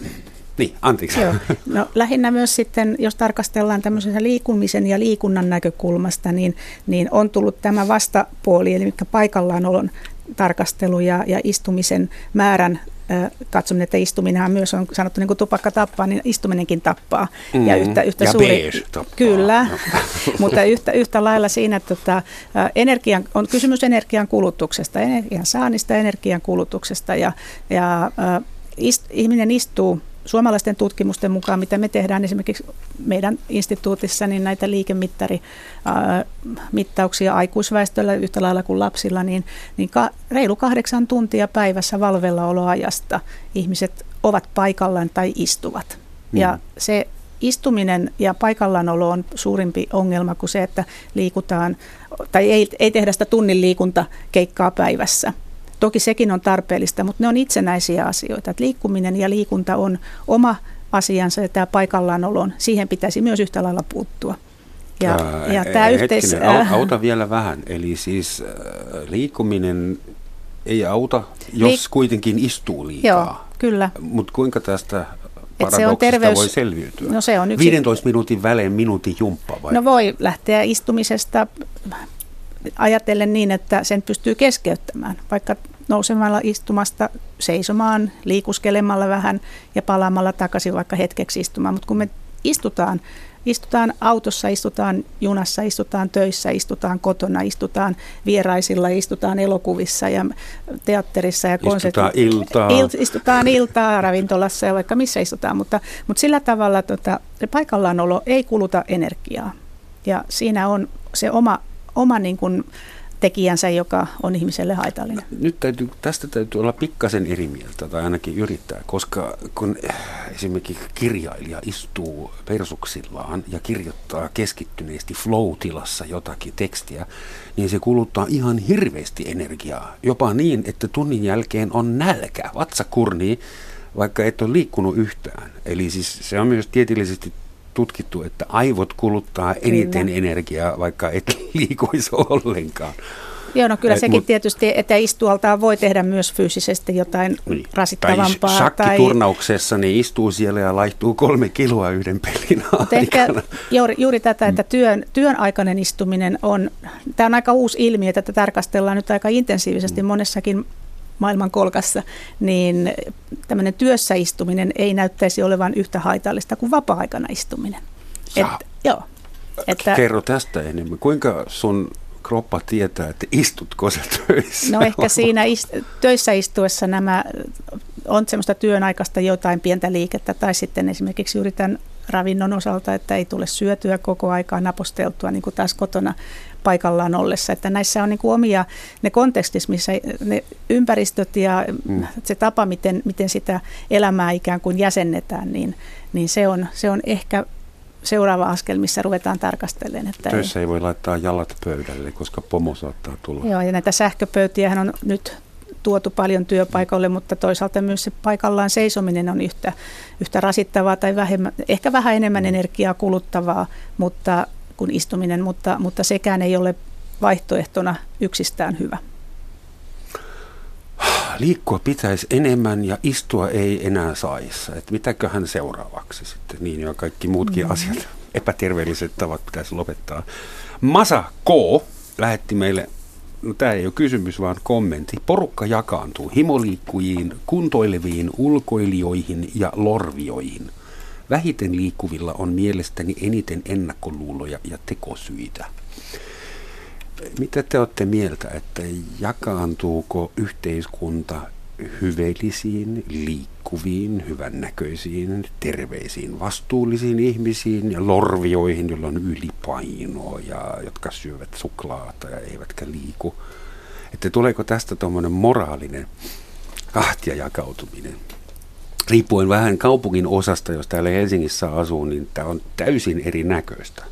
Niin, anteeksi. Joo. No, lähinnä myös sitten, jos tarkastellaan tämmöisen liikumisen ja liikunnan näkökulmasta, niin, niin on tullut tämä vastapuoli, eli paikallaanolon tarkastelu ja, ja istumisen määrän äh, katsominen, että istuminenhan myös on sanottu, niin kuin tupakka tappaa, niin istuminenkin tappaa. Mm-hmm. Ja yhtä, yhtä ja suuri, tappaa. Kyllä, mutta yhtä, yhtä lailla siinä, että tota, energian, on kysymys energian kulutuksesta, energian saannista, energian kulutuksesta ja, ja äh, ist, ihminen istuu. Suomalaisten tutkimusten mukaan, mitä me tehdään esimerkiksi meidän instituutissa, niin näitä liikemittariä aikuisväestöllä yhtä lailla kuin lapsilla, niin, niin ka, reilu kahdeksan tuntia päivässä valvellaoloajasta ihmiset ovat paikallaan tai istuvat. Mm. Ja se istuminen ja paikallaanolo on suurimpi ongelma kuin se, että liikutaan tai ei, ei tehdä sitä tunnin liikuntakeikkaa päivässä. Toki sekin on tarpeellista, mutta ne on itsenäisiä asioita. Että liikkuminen ja liikunta on oma asiansa ja tämä paikallaanolo, siihen pitäisi myös yhtä lailla puuttua. Ja, Ää, ja tämä hetkinen, yhteis... auta vielä vähän. Eli siis liikkuminen ei auta, jos Liik... kuitenkin istuu liikaa. Joo, kyllä. Mutta kuinka tästä paradoksista terveys... voi selviytyä? No se on yksi... viidentoista minuutin välein minuutin jumppa vai? No voi lähteä istumisesta ajatellen niin, että sen pystyy keskeyttämään, vaikka nousemalla istumasta seisomaan, liikuskelemalla vähän ja palaamalla takaisin vaikka hetkeksi istumaan. Mutta kun me istutaan, istutaan autossa, istutaan junassa, istutaan töissä, istutaan kotona, istutaan vieraisilla, istutaan elokuvissa ja teatterissa ja konsertissa. Istutaan iltaa. Il, istutaan iltaa ravintolassa ja vaikka missä istutaan, mutta, mutta sillä tavalla tota, paikallaanolo ei kuluta energiaa ja siinä on se oma oma niin kuin tekijänsä, joka on ihmiselle haitallinen. Nyt täytyy, tästä täytyy olla pikkasen eri mieltä, tai ainakin yrittää, koska kun esimerkiksi kirjailija istuu persuksillaan ja kirjoittaa keskittyneesti flow-tilassa jotakin tekstiä, niin se kuluttaa ihan hirveästi energiaa. Jopa niin, että tunnin jälkeen on nälkä, vatsa kurnii, vaikka et ole liikkunut yhtään. Eli siis se on myös tieteellisesti tutkittu, että aivot kuluttaa eniten kyllä energiaa, vaikka et liikuisi ollenkaan. Joo, no kyllä et, sekin mut, tietysti, että istualtaan voi tehdä myös fyysisesti jotain niin, rasittavampaa. Tai shakkiturnauksessa tai, niin istuu siellä ja laihtuu kolme kiloa yhden pelin aikana. Juuri, juuri tätä, että työn, työn aikainen istuminen on, tämä on aika uusi ilmiö, että tätä tarkastellaan nyt aika intensiivisesti mm. monessakin maailman kolkassa, niin tämmöinen työssä istuminen ei näyttäisi olevan yhtä haitallista kuin vapaa-aikana istuminen. Et, joo. Että... Kerro tästä enemmän. Kuinka sun kroppa tietää, että istutko sä töissä? No ehkä siinä ist- töissä istuessa nämä on semmoista työnaikaista jotain pientä liikettä tai sitten esimerkiksi juuri tämän ravinnon osalta, että ei tule syötyä koko aikaa, naposteltua niin kuin taas kotona paikallaan ollessa. Että näissä on niin kuin omia ne kontekstit, missä ne ympäristöt ja mm. se tapa, miten, miten sitä elämää ikään kuin jäsennetään, niin, niin se on, se on ehkä... seuraava askel, missä ruvetaan tarkastelemaan. Että töissä ei, ei voi laittaa jalat pöydälle, koska pomo saattaa tulla. Joo, ja näitä sähköpöytiähän on nyt tuotu paljon työpaikalle, mutta toisaalta myös se paikallaan seisominen on yhtä, yhtä rasittavaa tai vähemmän, ehkä vähän enemmän energiaa kuluttavaa mutta, kuin istuminen, mutta, mutta sekään ei ole vaihtoehtona yksistään hyvä. Liikkua pitäisi enemmän ja istua ei enää saisi. Et mitäköhän seuraavaksi sitten? Niin ja kaikki muutkin mm-hmm. asiat, epäterveelliset tavat pitäisi lopettaa. Masa K. lähetti meille, no tämä ei ole kysymys vaan kommentti. Porukka jakaantuu himoliikkujiin, kuntoileviin, ulkoilijoihin ja lorvioihin. Vähiten liikkuvilla on mielestäni eniten ennakkoluuloja ja tekosyitä. Mitä te olette mieltä, että jakaantuuko yhteiskunta hyveellisiin, liikkuviin, hyvännäköisiin, terveisiin, vastuullisiin ihmisiin ja lorvioihin, joilla on ylipainoa ja jotka syövät suklaata ja eivätkä liiku? Että tuleeko tästä tuommoinen moraalinen kahtia jakautuminen? Riippuen vähän kaupungin osasta, jos täällä Helsingissä asuu, niin tämä on täysin erinäköistä,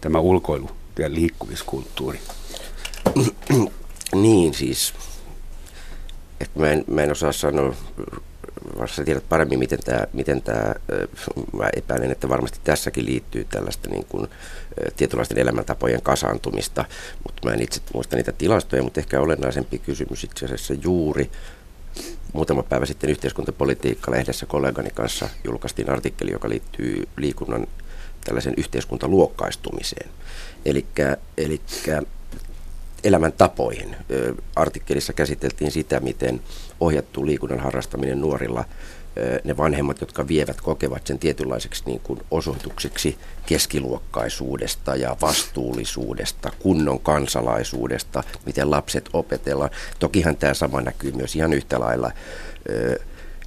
tämä ulkoilu ja liikkumiskulttuuri. Niin siis, että mä en, mä en osaa sanoa, varsin tiedät paremmin, miten tämä, miten tämä, mä epäilen, että varmasti tässäkin liittyy tällaista niin kuin tietynlaisten elämäntapojen kasaantumista, mutta mä en itse muista niitä tilastoja, mutta ehkä olennaisempi kysymys itse asiassa juuri. Muutama päivä sitten Yhteiskuntapolitiikka-lehdessä kollegani kanssa julkaistiin artikkeli, joka liittyy liikunnan tällaisen yhteiskuntaluokkaistumiseen, eli elämäntapoihin. Artikkelissa käsiteltiin sitä, miten ohjattu liikunnan harrastaminen nuorilla, ne vanhemmat, jotka vievät, kokevat sen tietynlaiseksi niin kuin osoitukseksi keskiluokkaisuudesta ja vastuullisuudesta, kunnon kansalaisuudesta, miten lapset opetellaan. Tokihan tämä sama näkyy myös ihan yhtä lailla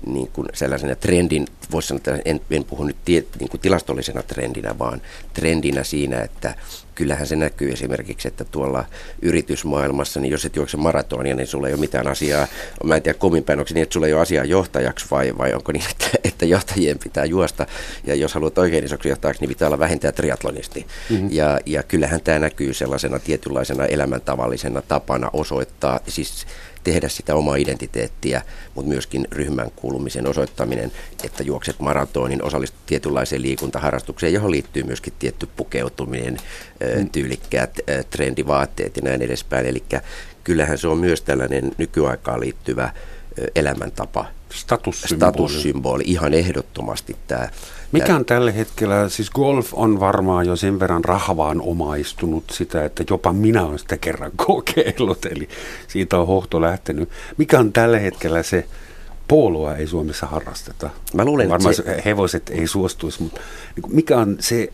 niin kuin sellaisena trendin, voisi sanoa, että en, en puhu nyt tie, niin kuin tilastollisena trendinä, vaan trendinä siinä, että kyllähän se näkyy esimerkiksi, että tuolla yritysmaailmassa, niin jos et juokse maratonia, niin sulla ei ole mitään asiaa, mä en tiedä komin päin, onko se niin, että sulla ei ole asiaa johtajaksi vai, vai onko niin, että, että johtajien pitää juosta, ja jos haluat oikein isoksi johtajaksi, niin pitää olla vähintään triatlonisti. Mm-hmm. Ja, ja kyllähän tämä näkyy sellaisena tietynlaisena elämäntavallisena tapana osoittaa, siis tehdä sitä omaa identiteettiä, mutta myöskin ryhmän kuulumisen osoittaminen, että juokset maratonin, osallistut tietynlaiseen liikuntaharrastukseen, johon liittyy myöskin tietty pukeutuminen, tyylikkäät trendivaatteet ja näin edespäin. Eli kyllähän se on myös tällainen nykyaikaan liittyvä elämäntapa, statussymboli, statussymboli ihan ehdottomasti tämä. Mikä on tällä hetkellä, siis golf on varmaan jo sen verran rahvaan omaistunut sitä, että jopa minä olen sitä kerran kokeillut, eli siitä on hohto lähtenyt. Mikä on tällä hetkellä se, pooloa ei Suomessa harrasteta? Mä luulen, varmaan se, hevoset ei suostuisi, mutta mikä on se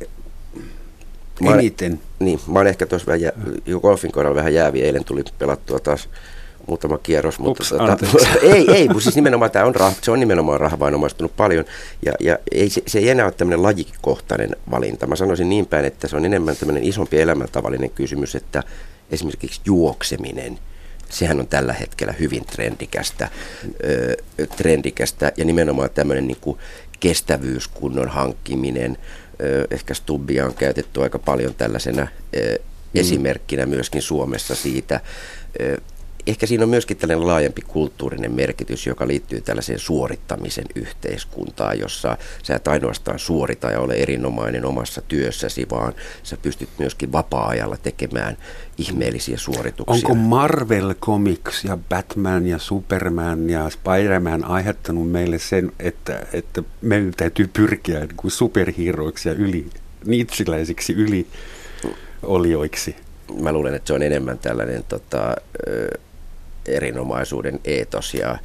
eniten? Mä, niin, mä olen ehkä tuossa vähän jä, golfin kohdalla vähän jäävi, eilen tuli pelattua taas muutama kierros, mutta Ups, tota, ei, ei, kun siis nimenomaan tämä on, se on nimenomaan rahvaan omaistunut paljon, ja, ja ei, se, se ei enää ole tämmöinen lajikohtainen valinta. Mä sanoisin niin päin, että se on enemmän tämmöinen isompi elämäntavallinen kysymys, että esimerkiksi juokseminen, sehän on tällä hetkellä hyvin trendikästä, ö, trendikästä ja nimenomaan tämmöinen niin kuin kestävyyskunnon hankkiminen, ö, ehkä Stubbia on käytetty aika paljon tällaisena ö, esimerkkinä myöskin Suomessa siitä, ö, ehkä siinä on myöskin tällainen laajempi kulttuurinen merkitys, joka liittyy tällaiseen suorittamisen yhteiskuntaan, jossa sä et ainoastaan suorita ja ole erinomainen omassa työssäsi, vaan sä pystyt myöskin vapaa-ajalla tekemään ihmeellisiä suorituksia. Onko Marvel Comics ja Batman ja Superman ja Spider-Man aiheuttanut meille sen, että, että meidän täytyy pyrkiä niin kuin superhiiroiksi ja yli, niitsiläisiksi yliolioiksi? Mä luulen, että se on enemmän tällainen... Tota, erinomaisuuden eetos ja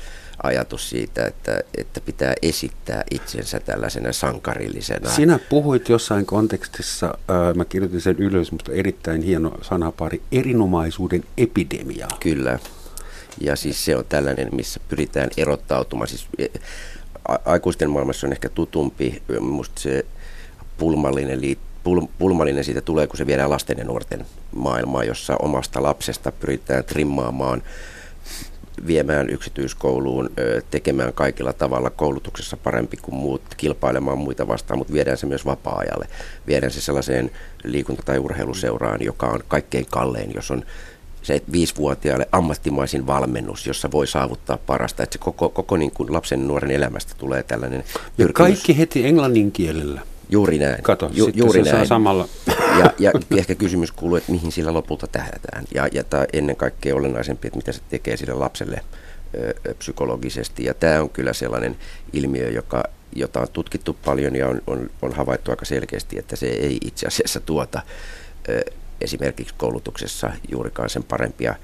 ajatus siitä, että, että pitää esittää itsensä tällaisena sankarillisena. Sinä puhuit jossain kontekstissa, ää, mä kirjoitin sen ylös, mutta erittäin hieno sanapari, erinomaisuuden epidemia. Kyllä, ja siis se on tällainen, missä pyritään erottautumaan. Siis a- aikuisten maailmassa on ehkä tutumpi, musta se pulmallinen liittyy. Pulmallinen siitä tulee, kun se viedään lasten ja nuorten maailmaan, jossa omasta lapsesta pyritään trimmaamaan, viemään yksityiskouluun, tekemään kaikilla tavalla koulutuksessa parempi kuin muut, kilpailemaan muita vastaan, mutta viedään se myös vapaa-ajalle. Viedään se sellaiseen liikunta- tai urheiluseuraan, joka on kaikkein kallein, jos on se viisivuotiaalle ammattimaisin valmennus, jossa voi saavuttaa parasta. Että se koko, koko niin kuin lapsen ja nuoren elämästä tulee tällainen pyrkimys. Kaikki heti englannin kielellä. Juuri näin. Kato, Ju- juuri näin. Samalla. Ja, ja ehkä kysymys kuuluu, että mihin sillä lopulta tähdätään. Ja, ja tämä ennen kaikkea olennaisempi, että mitä se tekee sille lapselle ö, psykologisesti. Ja tämä on kyllä sellainen ilmiö, joka, jota on tutkittu paljon ja on, on, on havaittu aika selkeästi, että se ei itse asiassa tuota ö, esimerkiksi koulutuksessa juurikaan sen parempia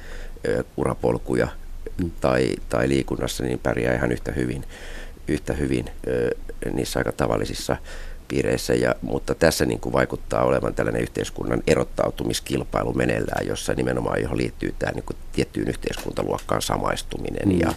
ö, urapolkuja mm. tai, tai liikunnassa, niin pärjää ihan yhtä hyvin, yhtä hyvin ö, niissä aika tavallisissa piireissä, ja, mutta tässä niin kuin vaikuttaa olevan tällainen yhteiskunnan erottautumiskilpailu meneillään, jossa nimenomaan johon liittyy tämä niin kuin tiettyyn yhteiskuntaluokkaan samaistuminen mm. ja,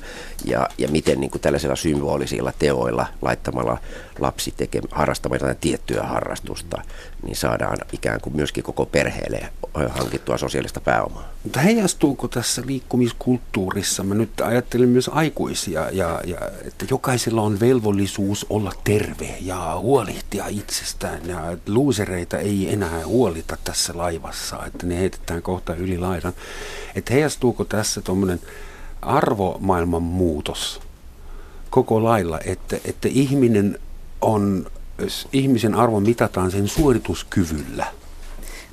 ja, ja miten niin kuin tällaisilla symbolisilla teoilla laittamalla lapsi teke, harrastamaan jotain tiettyä harrastusta, niin saadaan ikään kuin myöskin koko perheelle hankittua sosiaalista pääomaa. Mutta heijastuuko tässä liikkumiskulttuurissa? Mä nyt ajattelin myös aikuisia, ja, ja, että jokaisella on velvollisuus olla terve ja huolehtia itsestään. Ja luusereita ei enää huolita tässä laivassa, että ne heitetään kohta yli laidan. Että heijastuuko tässä tuommoinen arvomaailman muutos koko lailla, että, että ihminen on, ihmisen arvo mitataan sen suorituskyvyllä?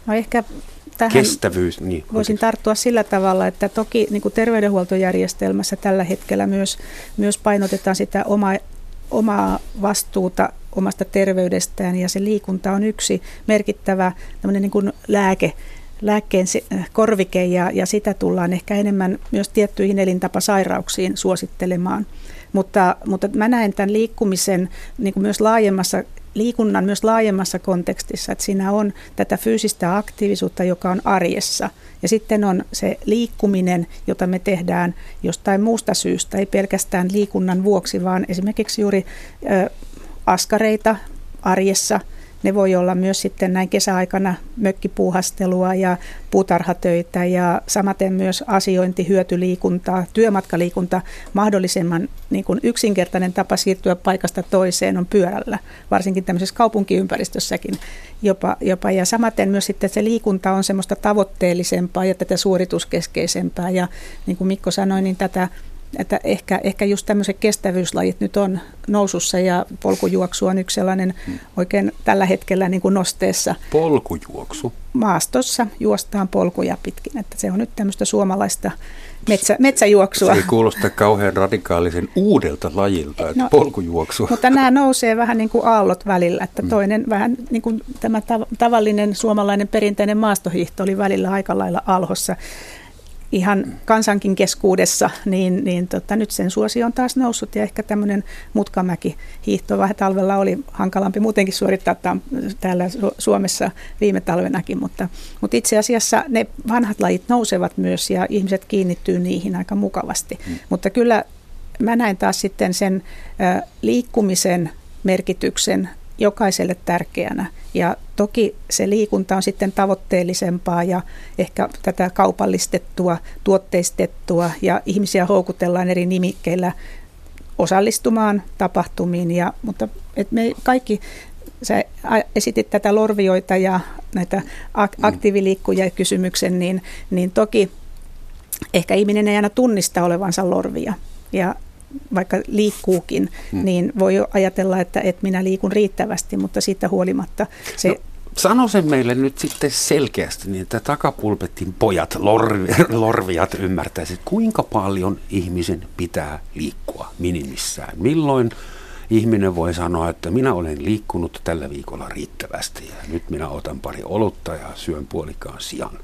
No ehkä tähän kestävyys, niin, voisin tarttua sillä tavalla, että toki niin kuin terveydenhuoltojärjestelmässä tällä hetkellä myös, myös painotetaan sitä oma, omaa vastuuta omasta terveydestään, ja se liikunta on yksi merkittävä tämmöinen niin kuin lääke, lääkkeen korvike, ja, ja sitä tullaan ehkä enemmän myös tiettyihin elintapasairauksiin suosittelemaan. Mutta, mutta mä näen tämän liikkumisen niin kuin myös laajemmassa, liikunnan myös laajemmassa kontekstissa, että siinä on tätä fyysistä aktiivisuutta, joka on arjessa. Ja sitten on se liikkuminen, jota me tehdään jostain muusta syystä, ei pelkästään liikunnan vuoksi, vaan esimerkiksi juuri ö, askareita arjessa. Ne voi olla myös sitten näin kesäaikana mökkipuuhastelua ja puutarhatöitä ja samaten myös asiointi, hyötyliikuntaa, työmatkaliikunta. Mahdollisimman niin kuin yksinkertainen tapa siirtyä paikasta toiseen on pyörällä, varsinkin tämmöisessä kaupunkiympäristössäkin jopa. jopa. Ja samaten myös sitten se liikunta on semmoista tavoitteellisempaa ja tätä suorituskeskeisempää. Ja niin kuin Mikko sanoi, niin tätä... Että ehkä, ehkä just tämmöiset kestävyyslajit nyt on nousussa, ja polkujuoksu on yksi sellainen oikein tällä hetkellä niin kuin nosteessa. Polkujuoksu? Maastossa juostaan polkuja pitkin, että se on nyt tämmöistä suomalaista metsä, metsäjuoksua. Se ei kuulosta kauhean radikaalisen uudelta lajilta, että no, polkujuoksua. Mutta nämä nousee vähän niin kuin aallot välillä, että toinen mm. vähän niin kuin tämä tavallinen suomalainen perinteinen maastohiihto oli välillä aika lailla alhossa. Ihan kansankin keskuudessa, niin, niin tota, nyt sen suosio on taas noussut, ja ehkä tämmöinen mutkamäkihiihto vähän talvella oli hankalampi muutenkin suorittaa tämän, täällä Suomessa viime talvenakin, mutta, mutta itse asiassa ne vanhat lajit nousevat myös ja ihmiset kiinnittyy niihin aika mukavasti, mm. mutta kyllä mä näen taas sitten sen ä, liikkumisen merkityksen jokaiselle tärkeänä. Ja toki se liikunta on sitten tavoitteellisempaa ja ehkä tätä kaupallistettua, tuotteistettua, ja ihmisiä houkutellaan eri nimikkeillä osallistumaan tapahtumiin. Ja, mutta et me kaikki, sä esitit tätä lorvioita ja näitä aktiiviliikkuja kysymyksen, niin, niin toki ehkä ihminen ei aina tunnista olevansa lorvia. Ja vaikka liikkuukin, hmm. niin voi ajatella, että, että minä liikun riittävästi, mutta siitä huolimatta se... No, sano sen meille nyt sitten selkeästi, niin että takapulpetin pojat, lorvi, lorviat ymmärtäisivät, kuinka paljon ihmisen pitää liikkua minimissään. Milloin ihminen voi sanoa, että minä olen liikkunut tällä viikolla riittävästi ja nyt minä otan pari olutta ja syön puolikkaan sian.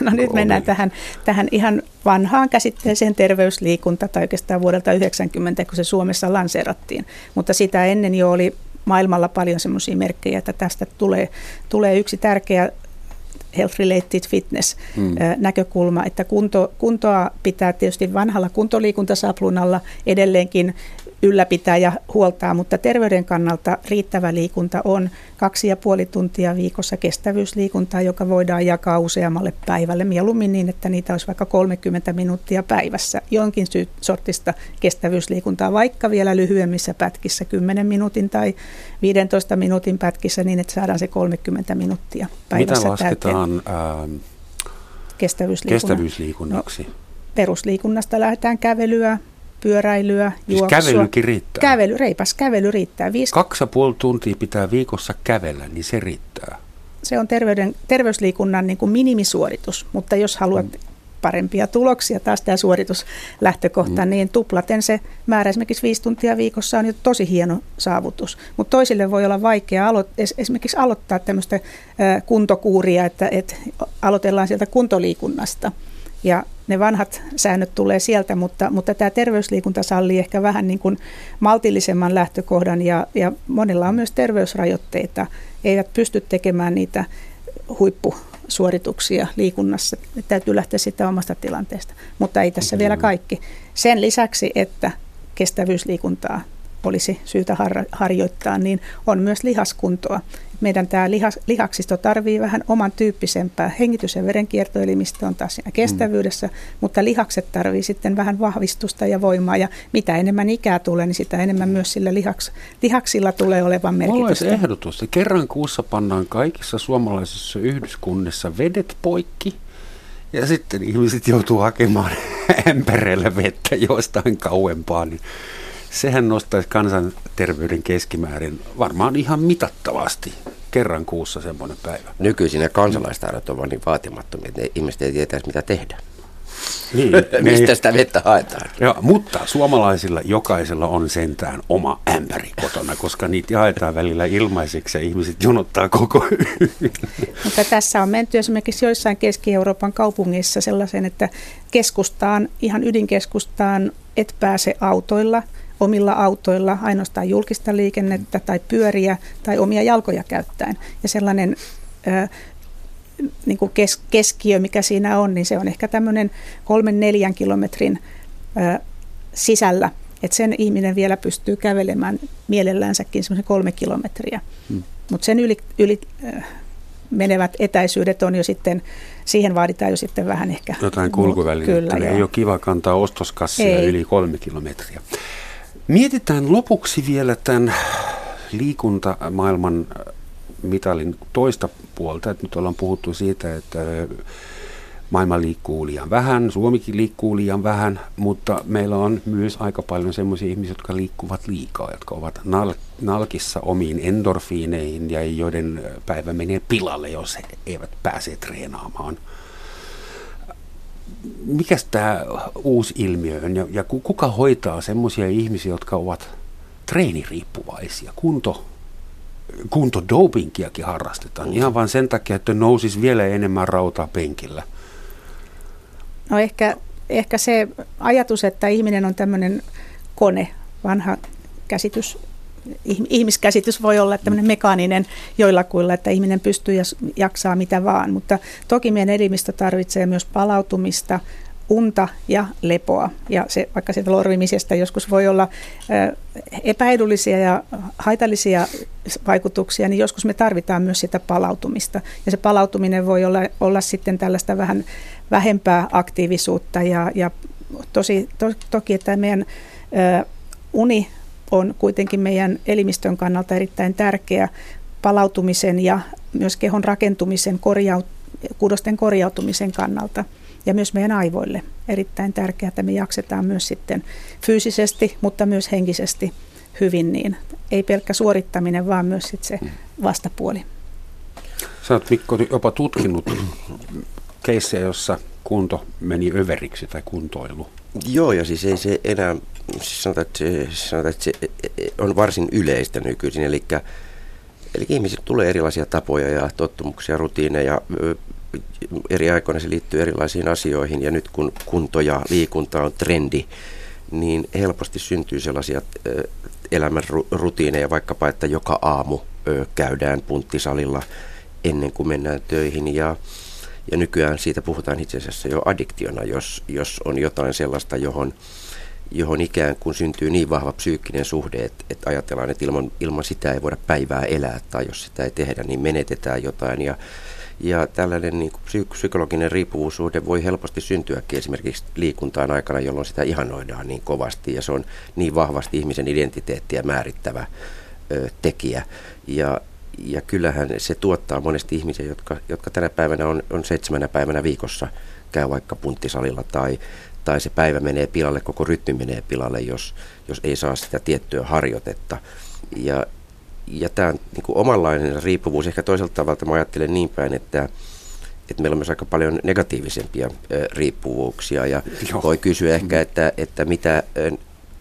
No nyt mennään tähän, tähän ihan vanhaan käsitteeseen terveysliikunta, tai oikeastaan vuodelta yhdeksänkymmentä, kun se Suomessa lanseerattiin. Mutta sitä ennen jo oli maailmalla paljon semmoisia merkkejä, että tästä tulee, tulee yksi tärkeä health-related fitness-näkökulma, hmm. että kunto, kuntoa pitää tietysti vanhalla kuntoliikuntasaplunalla edelleenkin ylläpitää ja huoltaa, mutta terveyden kannalta riittävä liikunta on kaksi ja puoli tuntia viikossa kestävyysliikuntaa, joka voidaan jakaa useammalle päivälle, mieluummin niin, että niitä olisi vaikka kolmekymmentä minuuttia päivässä. Jonkin sortista kestävyysliikuntaa, vaikka vielä lyhyemmissä pätkissä, kymmenen minuutin tai viidentoista minuutin pätkissä, niin että saadaan se kolmekymmentä minuuttia päivässä. Mitä lasketaan ää, kestävyysliikunnaksi? No, perusliikunnasta lähdetään kävelyä, pyöräilyä, juoksua. Siis kävelykin riittää? Kävely, reipas kävely riittää. Viis... Kaksi ja puoli tuntia pitää viikossa kävellä, niin se riittää. Se on terveyden, terveysliikunnan niin kuin minimisuoritus, mutta jos haluat mm. parempia tuloksia, taas tämä suorituslähtökohta, mm. niin tuplaten se määrä esimerkiksi viisi tuntia viikossa on jo tosi hieno saavutus. Mutta toisille voi olla vaikea alo- esimerkiksi aloittaa tämmöistä kuntokuuria, että, että aloitellaan sieltä kuntoliikunnasta. Ja ne vanhat säännöt tulee sieltä, mutta, mutta tämä terveysliikunta sallii ehkä vähän niin kuin maltillisemman lähtökohdan ja, ja monilla on myös terveysrajoitteita. Eivät pysty tekemään niitä huippusuorituksia liikunnassa. Täytyy lähteä sitä omasta tilanteesta, mutta ei tässä vielä kaikki. Sen lisäksi, että kestävyysliikuntaa olisi syytä har- harjoittaa, niin on myös lihaskuntoa. Meidän tämä lihas, lihaksisto tarvii vähän oman tyyppisempää. Hengitys- ja verenkiertoelimistö on taas siinä kestävyydessä, mm. mutta lihakset tarvii sitten vähän vahvistusta ja voimaa. Ja mitä enemmän ikää tulee, niin sitä enemmän myös sillä lihaks, lihaksilla tulee olevan merkitystä. Mulla olisi ehdotus. Kerran kuussa pannaan kaikissa suomalaisissa yhdyskunnissa vedet poikki. Ja sitten ihmiset joutuu hakemaan ämpäreillä vettä jostain kauempaa, niin sehän nostaisi kansanterveyden keskimäärin varmaan ihan mitattavasti kerran kuussa semmoinen päivä. Nykyisin ne kansalaistaidot ovat niin vaatimattomia, että ihmiset ei tietäisi mitä tehdä. Niin, mistä sitä vettä haetaan? Ja, mutta suomalaisilla jokaisella on sentään oma ämpäri kotona, koska niitä haetaan välillä ilmaiseksi ja ihmiset jonottaa koko yön. Mutta tässä on menty esimerkiksi joissain Keski-Euroopan kaupungeissa sellaisen, että keskustaan, ihan ydinkeskustaan et pääse autoilla. Omilla autoilla, ainoastaan julkista liikennettä tai pyöriä tai omia jalkoja käyttäen. Ja sellainen ö, niin kuin kes, keskiö, mikä siinä on, niin se on ehkä tämmöinen kolmen neljän kilometrin ö, sisällä. Että sen ihminen vielä pystyy kävelemään mielellänsäkin semmoisen kolme kilometriä. Hmm. Mutta sen yli, yli ö, menevät etäisyydet on jo sitten, siihen vaaditaan jo sitten vähän ehkä. Jotain kulkuvälineitä. Ei ole kiva kantaa ostoskassia yli kolme kilometriä. Mietitään lopuksi vielä tämän liikuntamaailman mitalin toista puolta. Nyt ollaan puhuttu siitä, että maailma liikkuu liian vähän, Suomikin liikkuu liian vähän, mutta meillä on myös aika paljon sellaisia ihmisiä, jotka liikkuvat liikaa, jotka ovat nalkissa omiin endorfiineihin ja joiden päivä menee pilalle, jos he eivät pääse treenaamaan. Mikäs tämä uusi ilmiö on ja, ja kuka hoitaa semmoisia ihmisiä, jotka ovat treeniriippuvaisia? Kunto, kuntodopingiakin harrastetaan ihan vain sen takia, että nousisi vielä enemmän rautaa penkillä. No ehkä, ehkä se ajatus, että ihminen on tämmöinen kone, vanha käsitys. Ihmiskäsitys voi olla tämmöinen mekaaninen joillakuilla, että ihminen pystyy ja jaksaa mitä vaan, mutta toki meidän elimistö tarvitsee myös palautumista, unta ja lepoa. Ja se, vaikka sieltä lorvimisesta joskus voi olla epäedullisia ja haitallisia vaikutuksia, niin joskus me tarvitaan myös sitä palautumista. Ja se palautuminen voi olla, olla sitten tällaista vähän vähempää aktiivisuutta ja, ja tosi, to, toki, että meidän ö, uni on kuitenkin meidän elimistön kannalta erittäin tärkeä palautumisen ja myös kehon rakentumisen, korjaut, kudosten korjautumisen kannalta ja myös meidän aivoille. Erittäin tärkeää, että me jaksetaan myös sitten fyysisesti, mutta myös henkisesti hyvin niin. Ei pelkkä suorittaminen, vaan myös sitten se vastapuoli. Sä oot, Mikko, jopa tutkinut keissejä, jossa kunto meni överiksi tai kuntoilu. Joo, ja siis ei se enää, siis sanotaan, että se, sanotaan, että se on varsin yleistä nykyisin, eli, eli ihmisille tulee erilaisia tapoja ja tottumuksia, rutiineja, eri aikoina se liittyy erilaisiin asioihin, ja nyt kun kunto ja liikunta on trendi, niin helposti syntyy sellaisia elämän rutiineja, vaikkapa, että joka aamu käydään punttisalilla ennen kuin mennään töihin, ja, ja nykyään siitä puhutaan itse asiassa jo addiktiona, jos, jos on jotain sellaista, johon, johon ikään kuin syntyy niin vahva psyykkinen suhde, että, että ajatellaan, että ilman, ilman sitä ei voida päivää elää, tai jos sitä ei tehdä, niin menetetään jotain, ja Ja tällainen niin kuin psykologinen riippuvuussuhde voi helposti syntyäkin esimerkiksi liikuntaan aikana, jolloin sitä ihanoidaan niin kovasti, ja se on niin vahvasti ihmisen identiteettiä määrittävä ö, tekijä. Ja, ja kyllähän se tuottaa monesti ihmisiä, jotka, jotka tänä päivänä on, on seitsemänä päivänä viikossa, käy vaikka punttisalilla, tai, tai se päivä menee pilalle, koko rytmi menee pilalle, jos, jos ei saa sitä tiettyä harjoitetta. Ja, Ja tämä on niin kuin omanlainen riippuvuus. Ehkä toiselta tavalla mä ajattelen niin päin, että, että meillä on myös aika paljon negatiivisempia riippuvuuksia. Ja Joo. voi kysyä ehkä, että, että mitä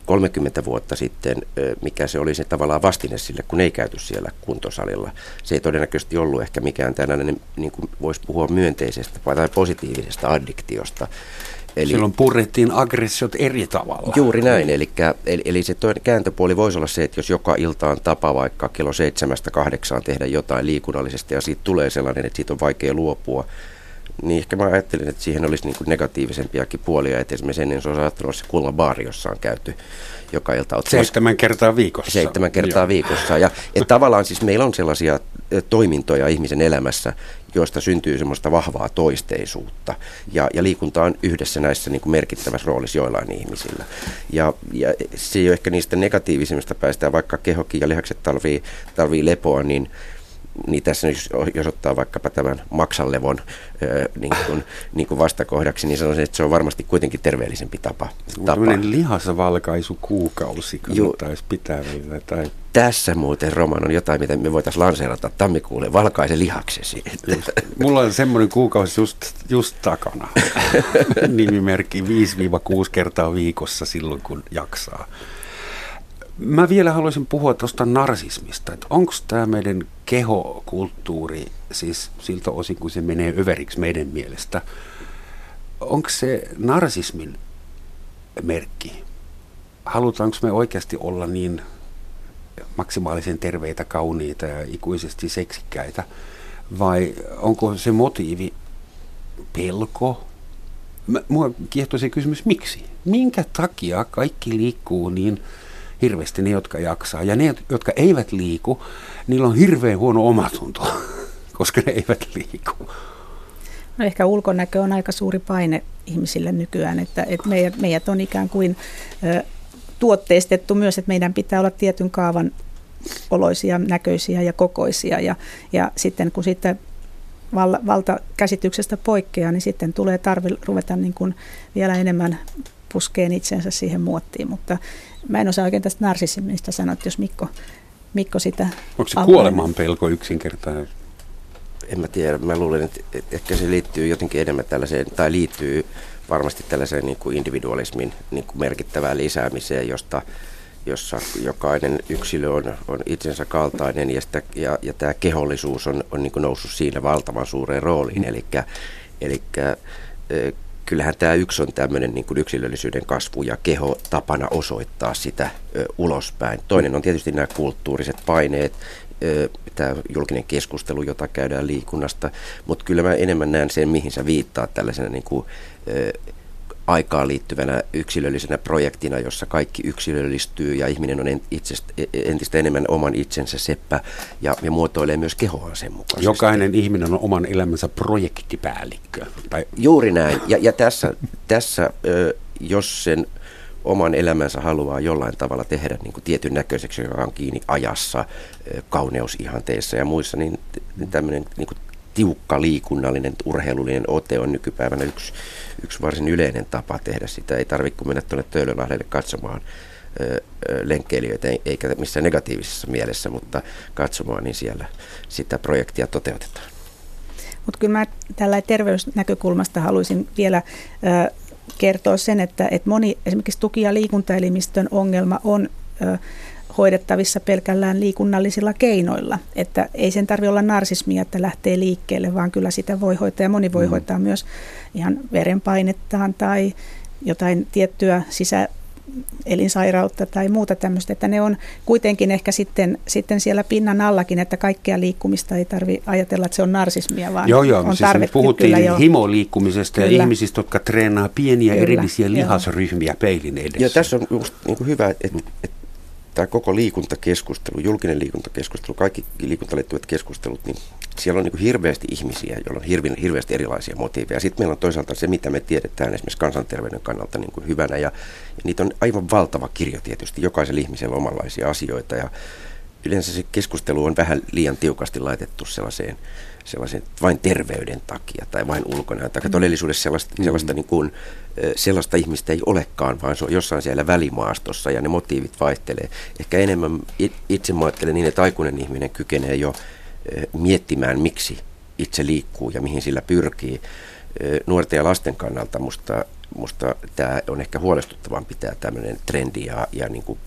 kolmekymmentä vuotta sitten, mikä se oli se tavallaan vastine sille, kun ei käyty siellä kuntosalilla. Se ei todennäköisesti ollut ehkä mikään tällainen, niin kuin voisi puhua myönteisestä tai positiivisesta addiktiosta. Eli, silloin purrettiin aggressiot eri tavalla. Juuri näin, eli, eli, eli se kääntöpuoli voisi olla se, että jos joka ilta on tapa vaikka kello seitsemästä kahdeksaan tehdä jotain liikunnallisesti ja siitä tulee sellainen, että siitä on vaikea luopua, niin ehkä mä ajattelin, että siihen olisi niin kuin negatiivisempiakin puolia, että esimerkiksi ennen se on saattanut olla se kulmabaari, jossa on käyty joka ilta. Seitsemän kertaa viikossa. Seitsemän kertaa Joo. viikossa. Ja et tavallaan siis meillä on sellaisia toimintoja ihmisen elämässä, joista syntyy semmoista vahvaa toisteisuutta. Ja, ja liikunta on yhdessä näissä niin kuin merkittävässä roolissa joillain ihmisillä. Ja, ja se ei ole ehkä niistä negatiivisimmista päästään, vaikka kehokin ja lihakset tarvii, tarvii lepoa, niin niin tässä jos ottaa vaikkapa tämän maksanlevon öö, niin kuin, niin kuin vastakohdaksi, niin sanoisin, että se on varmasti kuitenkin terveellisempi tapa. Tällainen lihasvalkaisukuukausi kannattaisi pitää vielä. Tai... Tässä muuten, Roman, on jotain, mitä me voitaisiin lanseerata tammikuulle. Valkaise lihaksesi. Mulla on semmoinen kuukausi just, just takana. Nimimerkki viisi kuusi kertaa viikossa silloin, kun jaksaa. Mä vielä haluaisin puhua tuosta narsismista, että onko tämä meidän kehokulttuuri, siis siltä osin kun se menee överiksi meidän mielestä, onko se narsismin merkki? Halutaanko me oikeasti olla niin maksimaalisen terveitä, kauniita ja ikuisesti seksikkäitä, vai onko se motiivi pelko? Mua kiehtoo se kysymys, miksi? Minkä takia kaikki liikkuu niin hirveästi ne, jotka jaksaa. Ja ne, jotka eivät liiku, niillä on hirveän huono omatunto, koska ne eivät liiku. No ehkä ulkonäkö on aika suuri paine ihmisille nykyään, että, että meidät, meidät on ikään kuin ö, tuotteistettu myös, että meidän pitää olla tietyn kaavan oloisia, näköisiä ja kokoisia. Ja, ja sitten kun siitä val, valtakäsityksestä poikkeaa, niin sitten tulee tarve ruveta niin kuin vielä enemmän puskeen itsensä siihen muottiin, mutta mä en osaa oikein tästä narsismista sanoa, että jos Mikko, Mikko sitä... Onko se kuoleman pelko yksinkertainen? En mä tiedä. Mä luulen, että ehkä se liittyy jotenkin enemmän tällaiseen, tai liittyy varmasti tällaiseen niin kuin individualismin niin kuin merkittävään lisäämiseen, josta, jossa jokainen yksilö on, on itsensä kaltainen, ja, sitä, ja, ja tämä kehollisuus on, on niin kuin noussut siinä valtavan suureen rooliin, eli, eli kyllähän tämä yksi on tämmöinen niin kuin yksilöllisyyden kasvu ja keho tapana osoittaa sitä ö, ulospäin. Toinen on tietysti nämä kulttuuriset paineet, ö, tämä julkinen keskustelu, jota käydään liikunnasta, mutta kyllä mä enemmän näen sen, mihin sä viittaat tällaisena niin kuin, ö, aikaan liittyvänä yksilöllisenä projektina, jossa kaikki yksilöllistyy ja ihminen on itsest, entistä enemmän oman itsensä seppä ja, ja muotoilee myös kehoa sen mukaan. Jokainen ihminen on oman elämänsä projektipäällikkö. Tai... Juuri näin. Ja, ja tässä, tässä, jos sen oman elämänsä haluaa jollain tavalla tehdä niin kuin tietyn näköiseksi, joka on kiinni ajassa, kauneusihanteissa ja muissa, niin tämmöinen... Niin kuin tiukka liikunnallinen, urheilullinen ote on nykypäivänä yksi, yksi varsin yleinen tapa tehdä sitä. Ei tarvitse mennä tuonne Töölönlahdelle katsomaan ö, lenkkeilijöitä, eikä missään negatiivisessa mielessä, mutta katsomaan, niin siellä sitä projektia toteutetaan. Mutta kyllä mä tällä terveysnäkökulmasta haluaisin vielä ö, kertoa sen, että et moni esimerkiksi tuki- ja liikuntaelimistön ongelma on... Ö, hoidettavissa pelkällään liikunnallisilla keinoilla. Että ei sen tarvitse olla narsismia, että lähtee liikkeelle, vaan kyllä sitä voi hoitaa ja moni voi mm. hoitaa myös ihan verenpainettaan tai jotain tiettyä sisä elinsairautta tai muuta tämmöistä, että ne on kuitenkin ehkä sitten, sitten siellä pinnan allakin, että kaikkea liikkumista ei tarvitse ajatella, että se on narsismia, vaan joo, joo, on siis tarve. Puhuttiin himoliikkumisesta ja ihmisistä, jotka treenaa pieniä kyllä, erillisiä lihasryhmiä joo. peilin edessä. Ja tässä on just niin kuin hyvä, että, että tämä koko liikuntakeskustelu, julkinen liikuntakeskustelu, kaikki liikuntaan liittyvät keskustelut, niin siellä on niin kuin hirveästi ihmisiä, joilla on hirve, hirveästi erilaisia motiiveja. Sitten meillä on toisaalta se, mitä me tiedetään esimerkiksi kansanterveyden kannalta niin kuin hyvänä. Ja, ja niitä on aivan valtava kirjo tietysti. Jokaisella ihmisellä on omanlaisia asioita. Ja yleensä se keskustelu on vähän liian tiukasti laitettu sellaiseen, sellaiseen vain terveyden takia tai vain ulkonäön takia. Todellisuudessa sellaista, sellaista, niin kuin, sellaista ihmistä ei olekaan, vaan se on jossain siellä välimaastossa ja ne motiivit vaihtelee. Ehkä enemmän itse ajattelen niin, että aikuinen ihminen kykenee jo miettimään, miksi itse liikkuu ja mihin sillä pyrkii. Nuorten ja lasten kannalta musta, musta tämä on ehkä huolestuttavan pitää tämmöinen trendi ja, ja niin kuin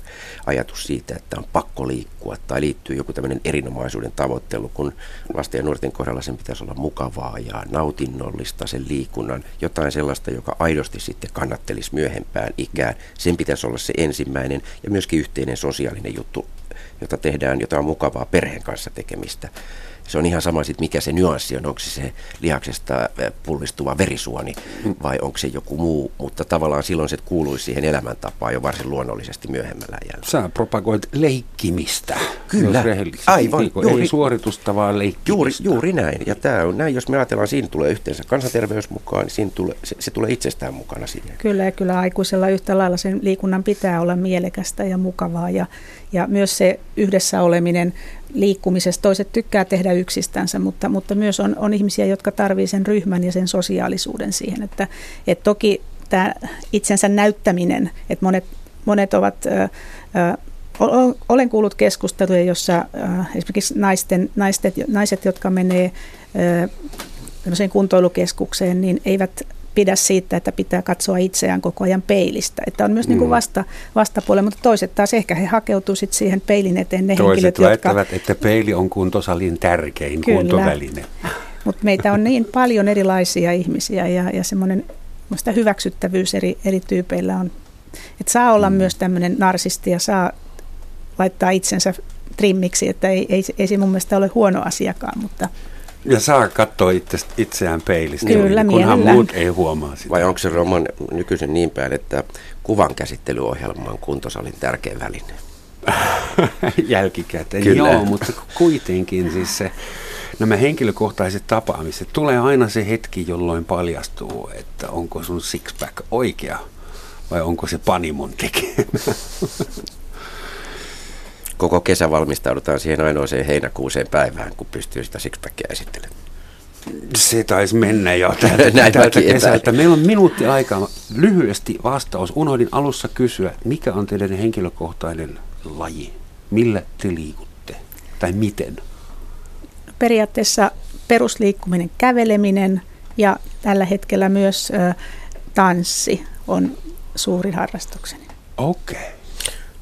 ajatus siitä, että on pakko liikkua tai liittyy joku tämmöinen erinomaisuuden tavoittelu, kun lasten ja nuorten kohdalla sen pitäisi olla mukavaa ja nautinnollista sen liikunnan, jotain sellaista, joka aidosti sitten kannattelisi myöhempään ikään. Sen pitäisi olla se ensimmäinen ja myöskin yhteinen sosiaalinen juttu, jota tehdään, jota on mukavaa perheen kanssa tekemistä. Se on ihan sama sitten, mikä se nyanssi on, onko se, se lihaksesta pullistuva verisuoni vai onko se joku muu, mutta tavallaan silloin se kuuluisi siihen elämäntapaan jo varsin luonnollisesti myöhemmällä ajalla. Sä propagoit leikkimistä. Kyllä, aivan. Juuri, ei suoritusta, vaan leikkimistä. Juuri, juuri näin, ja tämä on näin, jos me ajatellaan, siinä tulee yhteensä kansanterveys mukaan, niin siinä tulee, se, se tulee itsestään mukana siihen. Kyllä, ja kyllä aikuisella yhtä lailla sen liikunnan pitää olla mielekästä ja mukavaa, ja, ja myös se yhdessä oleminen liikkumisessa. Toiset tykkää tehdä yksistänsä, mutta, mutta myös on, on ihmisiä, jotka tarvitsevat sen ryhmän ja sen sosiaalisuuden siihen. Että, et toki tämä itsensä näyttäminen, että monet, monet ovat, ö, ö, olen kuullut keskusteluja, jossa ö, esimerkiksi naisten, naistet, naiset, jotka menee ö, tämmöiseen kuntoilukeskukseen, niin eivät pidä siitä, että pitää katsoa itseään koko ajan peilistä. Että on myös mm. niin kuin vasta, vastapuolella, mutta toiset taas ehkä he hakeutuu sit siihen peilin eteen ne toiset henkilöt, jotka... Toiset väittävät, että peili on kuntosalin tärkein kyllä. kuntoväline. Mutta meitä on niin paljon erilaisia ihmisiä ja, ja semmoinen hyväksyttävyys eri, eri tyypeillä on. Että saa olla mm. myös tämmöinen narsisti ja saa laittaa itsensä trimmiksi, että ei, ei, ei se mun mielestä ole huono asiakaan, mutta... Ja saa katsoa itse, itseään peilistä, kyllä, kunhan mielellään. Muut ei huomaa sitä. Vai onko se Roman nykyisen niin päin, että kuvan käsittelyohjelma on kuntosalin tärkein väline? Jälkikäteen, kyllä. Joo, mutta kuitenkin siis se, nämä henkilökohtaiset tapaamiset, tulee aina se hetki, jolloin paljastuu, että onko sun six-pack oikea vai onko se Panimon tekemä. Koko kesä valmistaudutaan siihen ainoaseen heinäkuuseen päivään, kun pystyy sitä sixpackia esittelemään. Se taisi mennä jo tältä kesältä. Meillä on minuutti aikaa. Lyhyesti vastaus. Unohdin alussa kysyä, mikä on teidän henkilökohtainen laji? Millä te liikutte? Tai miten? Periaatteessa perusliikkuminen, käveleminen ja tällä hetkellä myös ö, tanssi on suuri harrastukseni. Okei. Okay.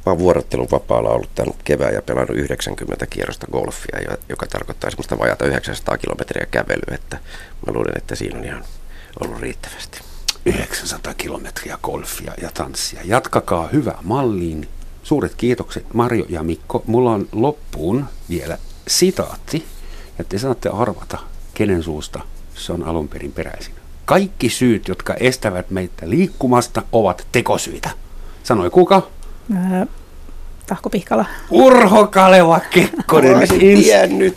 Mä oon vuorottelun vapaalla ollut tämän kevään ja pelannut yhdeksänkymmentä kierrosta golfia, joka tarkoittaa semmoista vajaata yhdeksänsataa kilometriä kävelyä, että mä luulen, että siinä on ihan ollut riittävästi. yhdeksänsataa kilometriä golfia ja tanssia. Jatkakaa hyvää malliin. Suuret kiitokset Marjo ja Mikko. Mulla on loppuun vielä sitaatti, ja te saatte arvata, kenen suusta se on alun perin peräisin. Kaikki syyt, jotka estävät meitä liikkumasta, ovat tekosyitä. Sanoi kuka? Tahko Pihkala. Urho Kaleva-Kekkonen.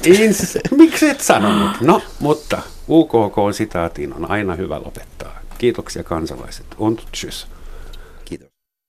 Ins... Miksi et sanonut? No, mutta U K K-sitaatiin on aina hyvä lopettaa. Kiitoksia kansalaiset. Und tschüss.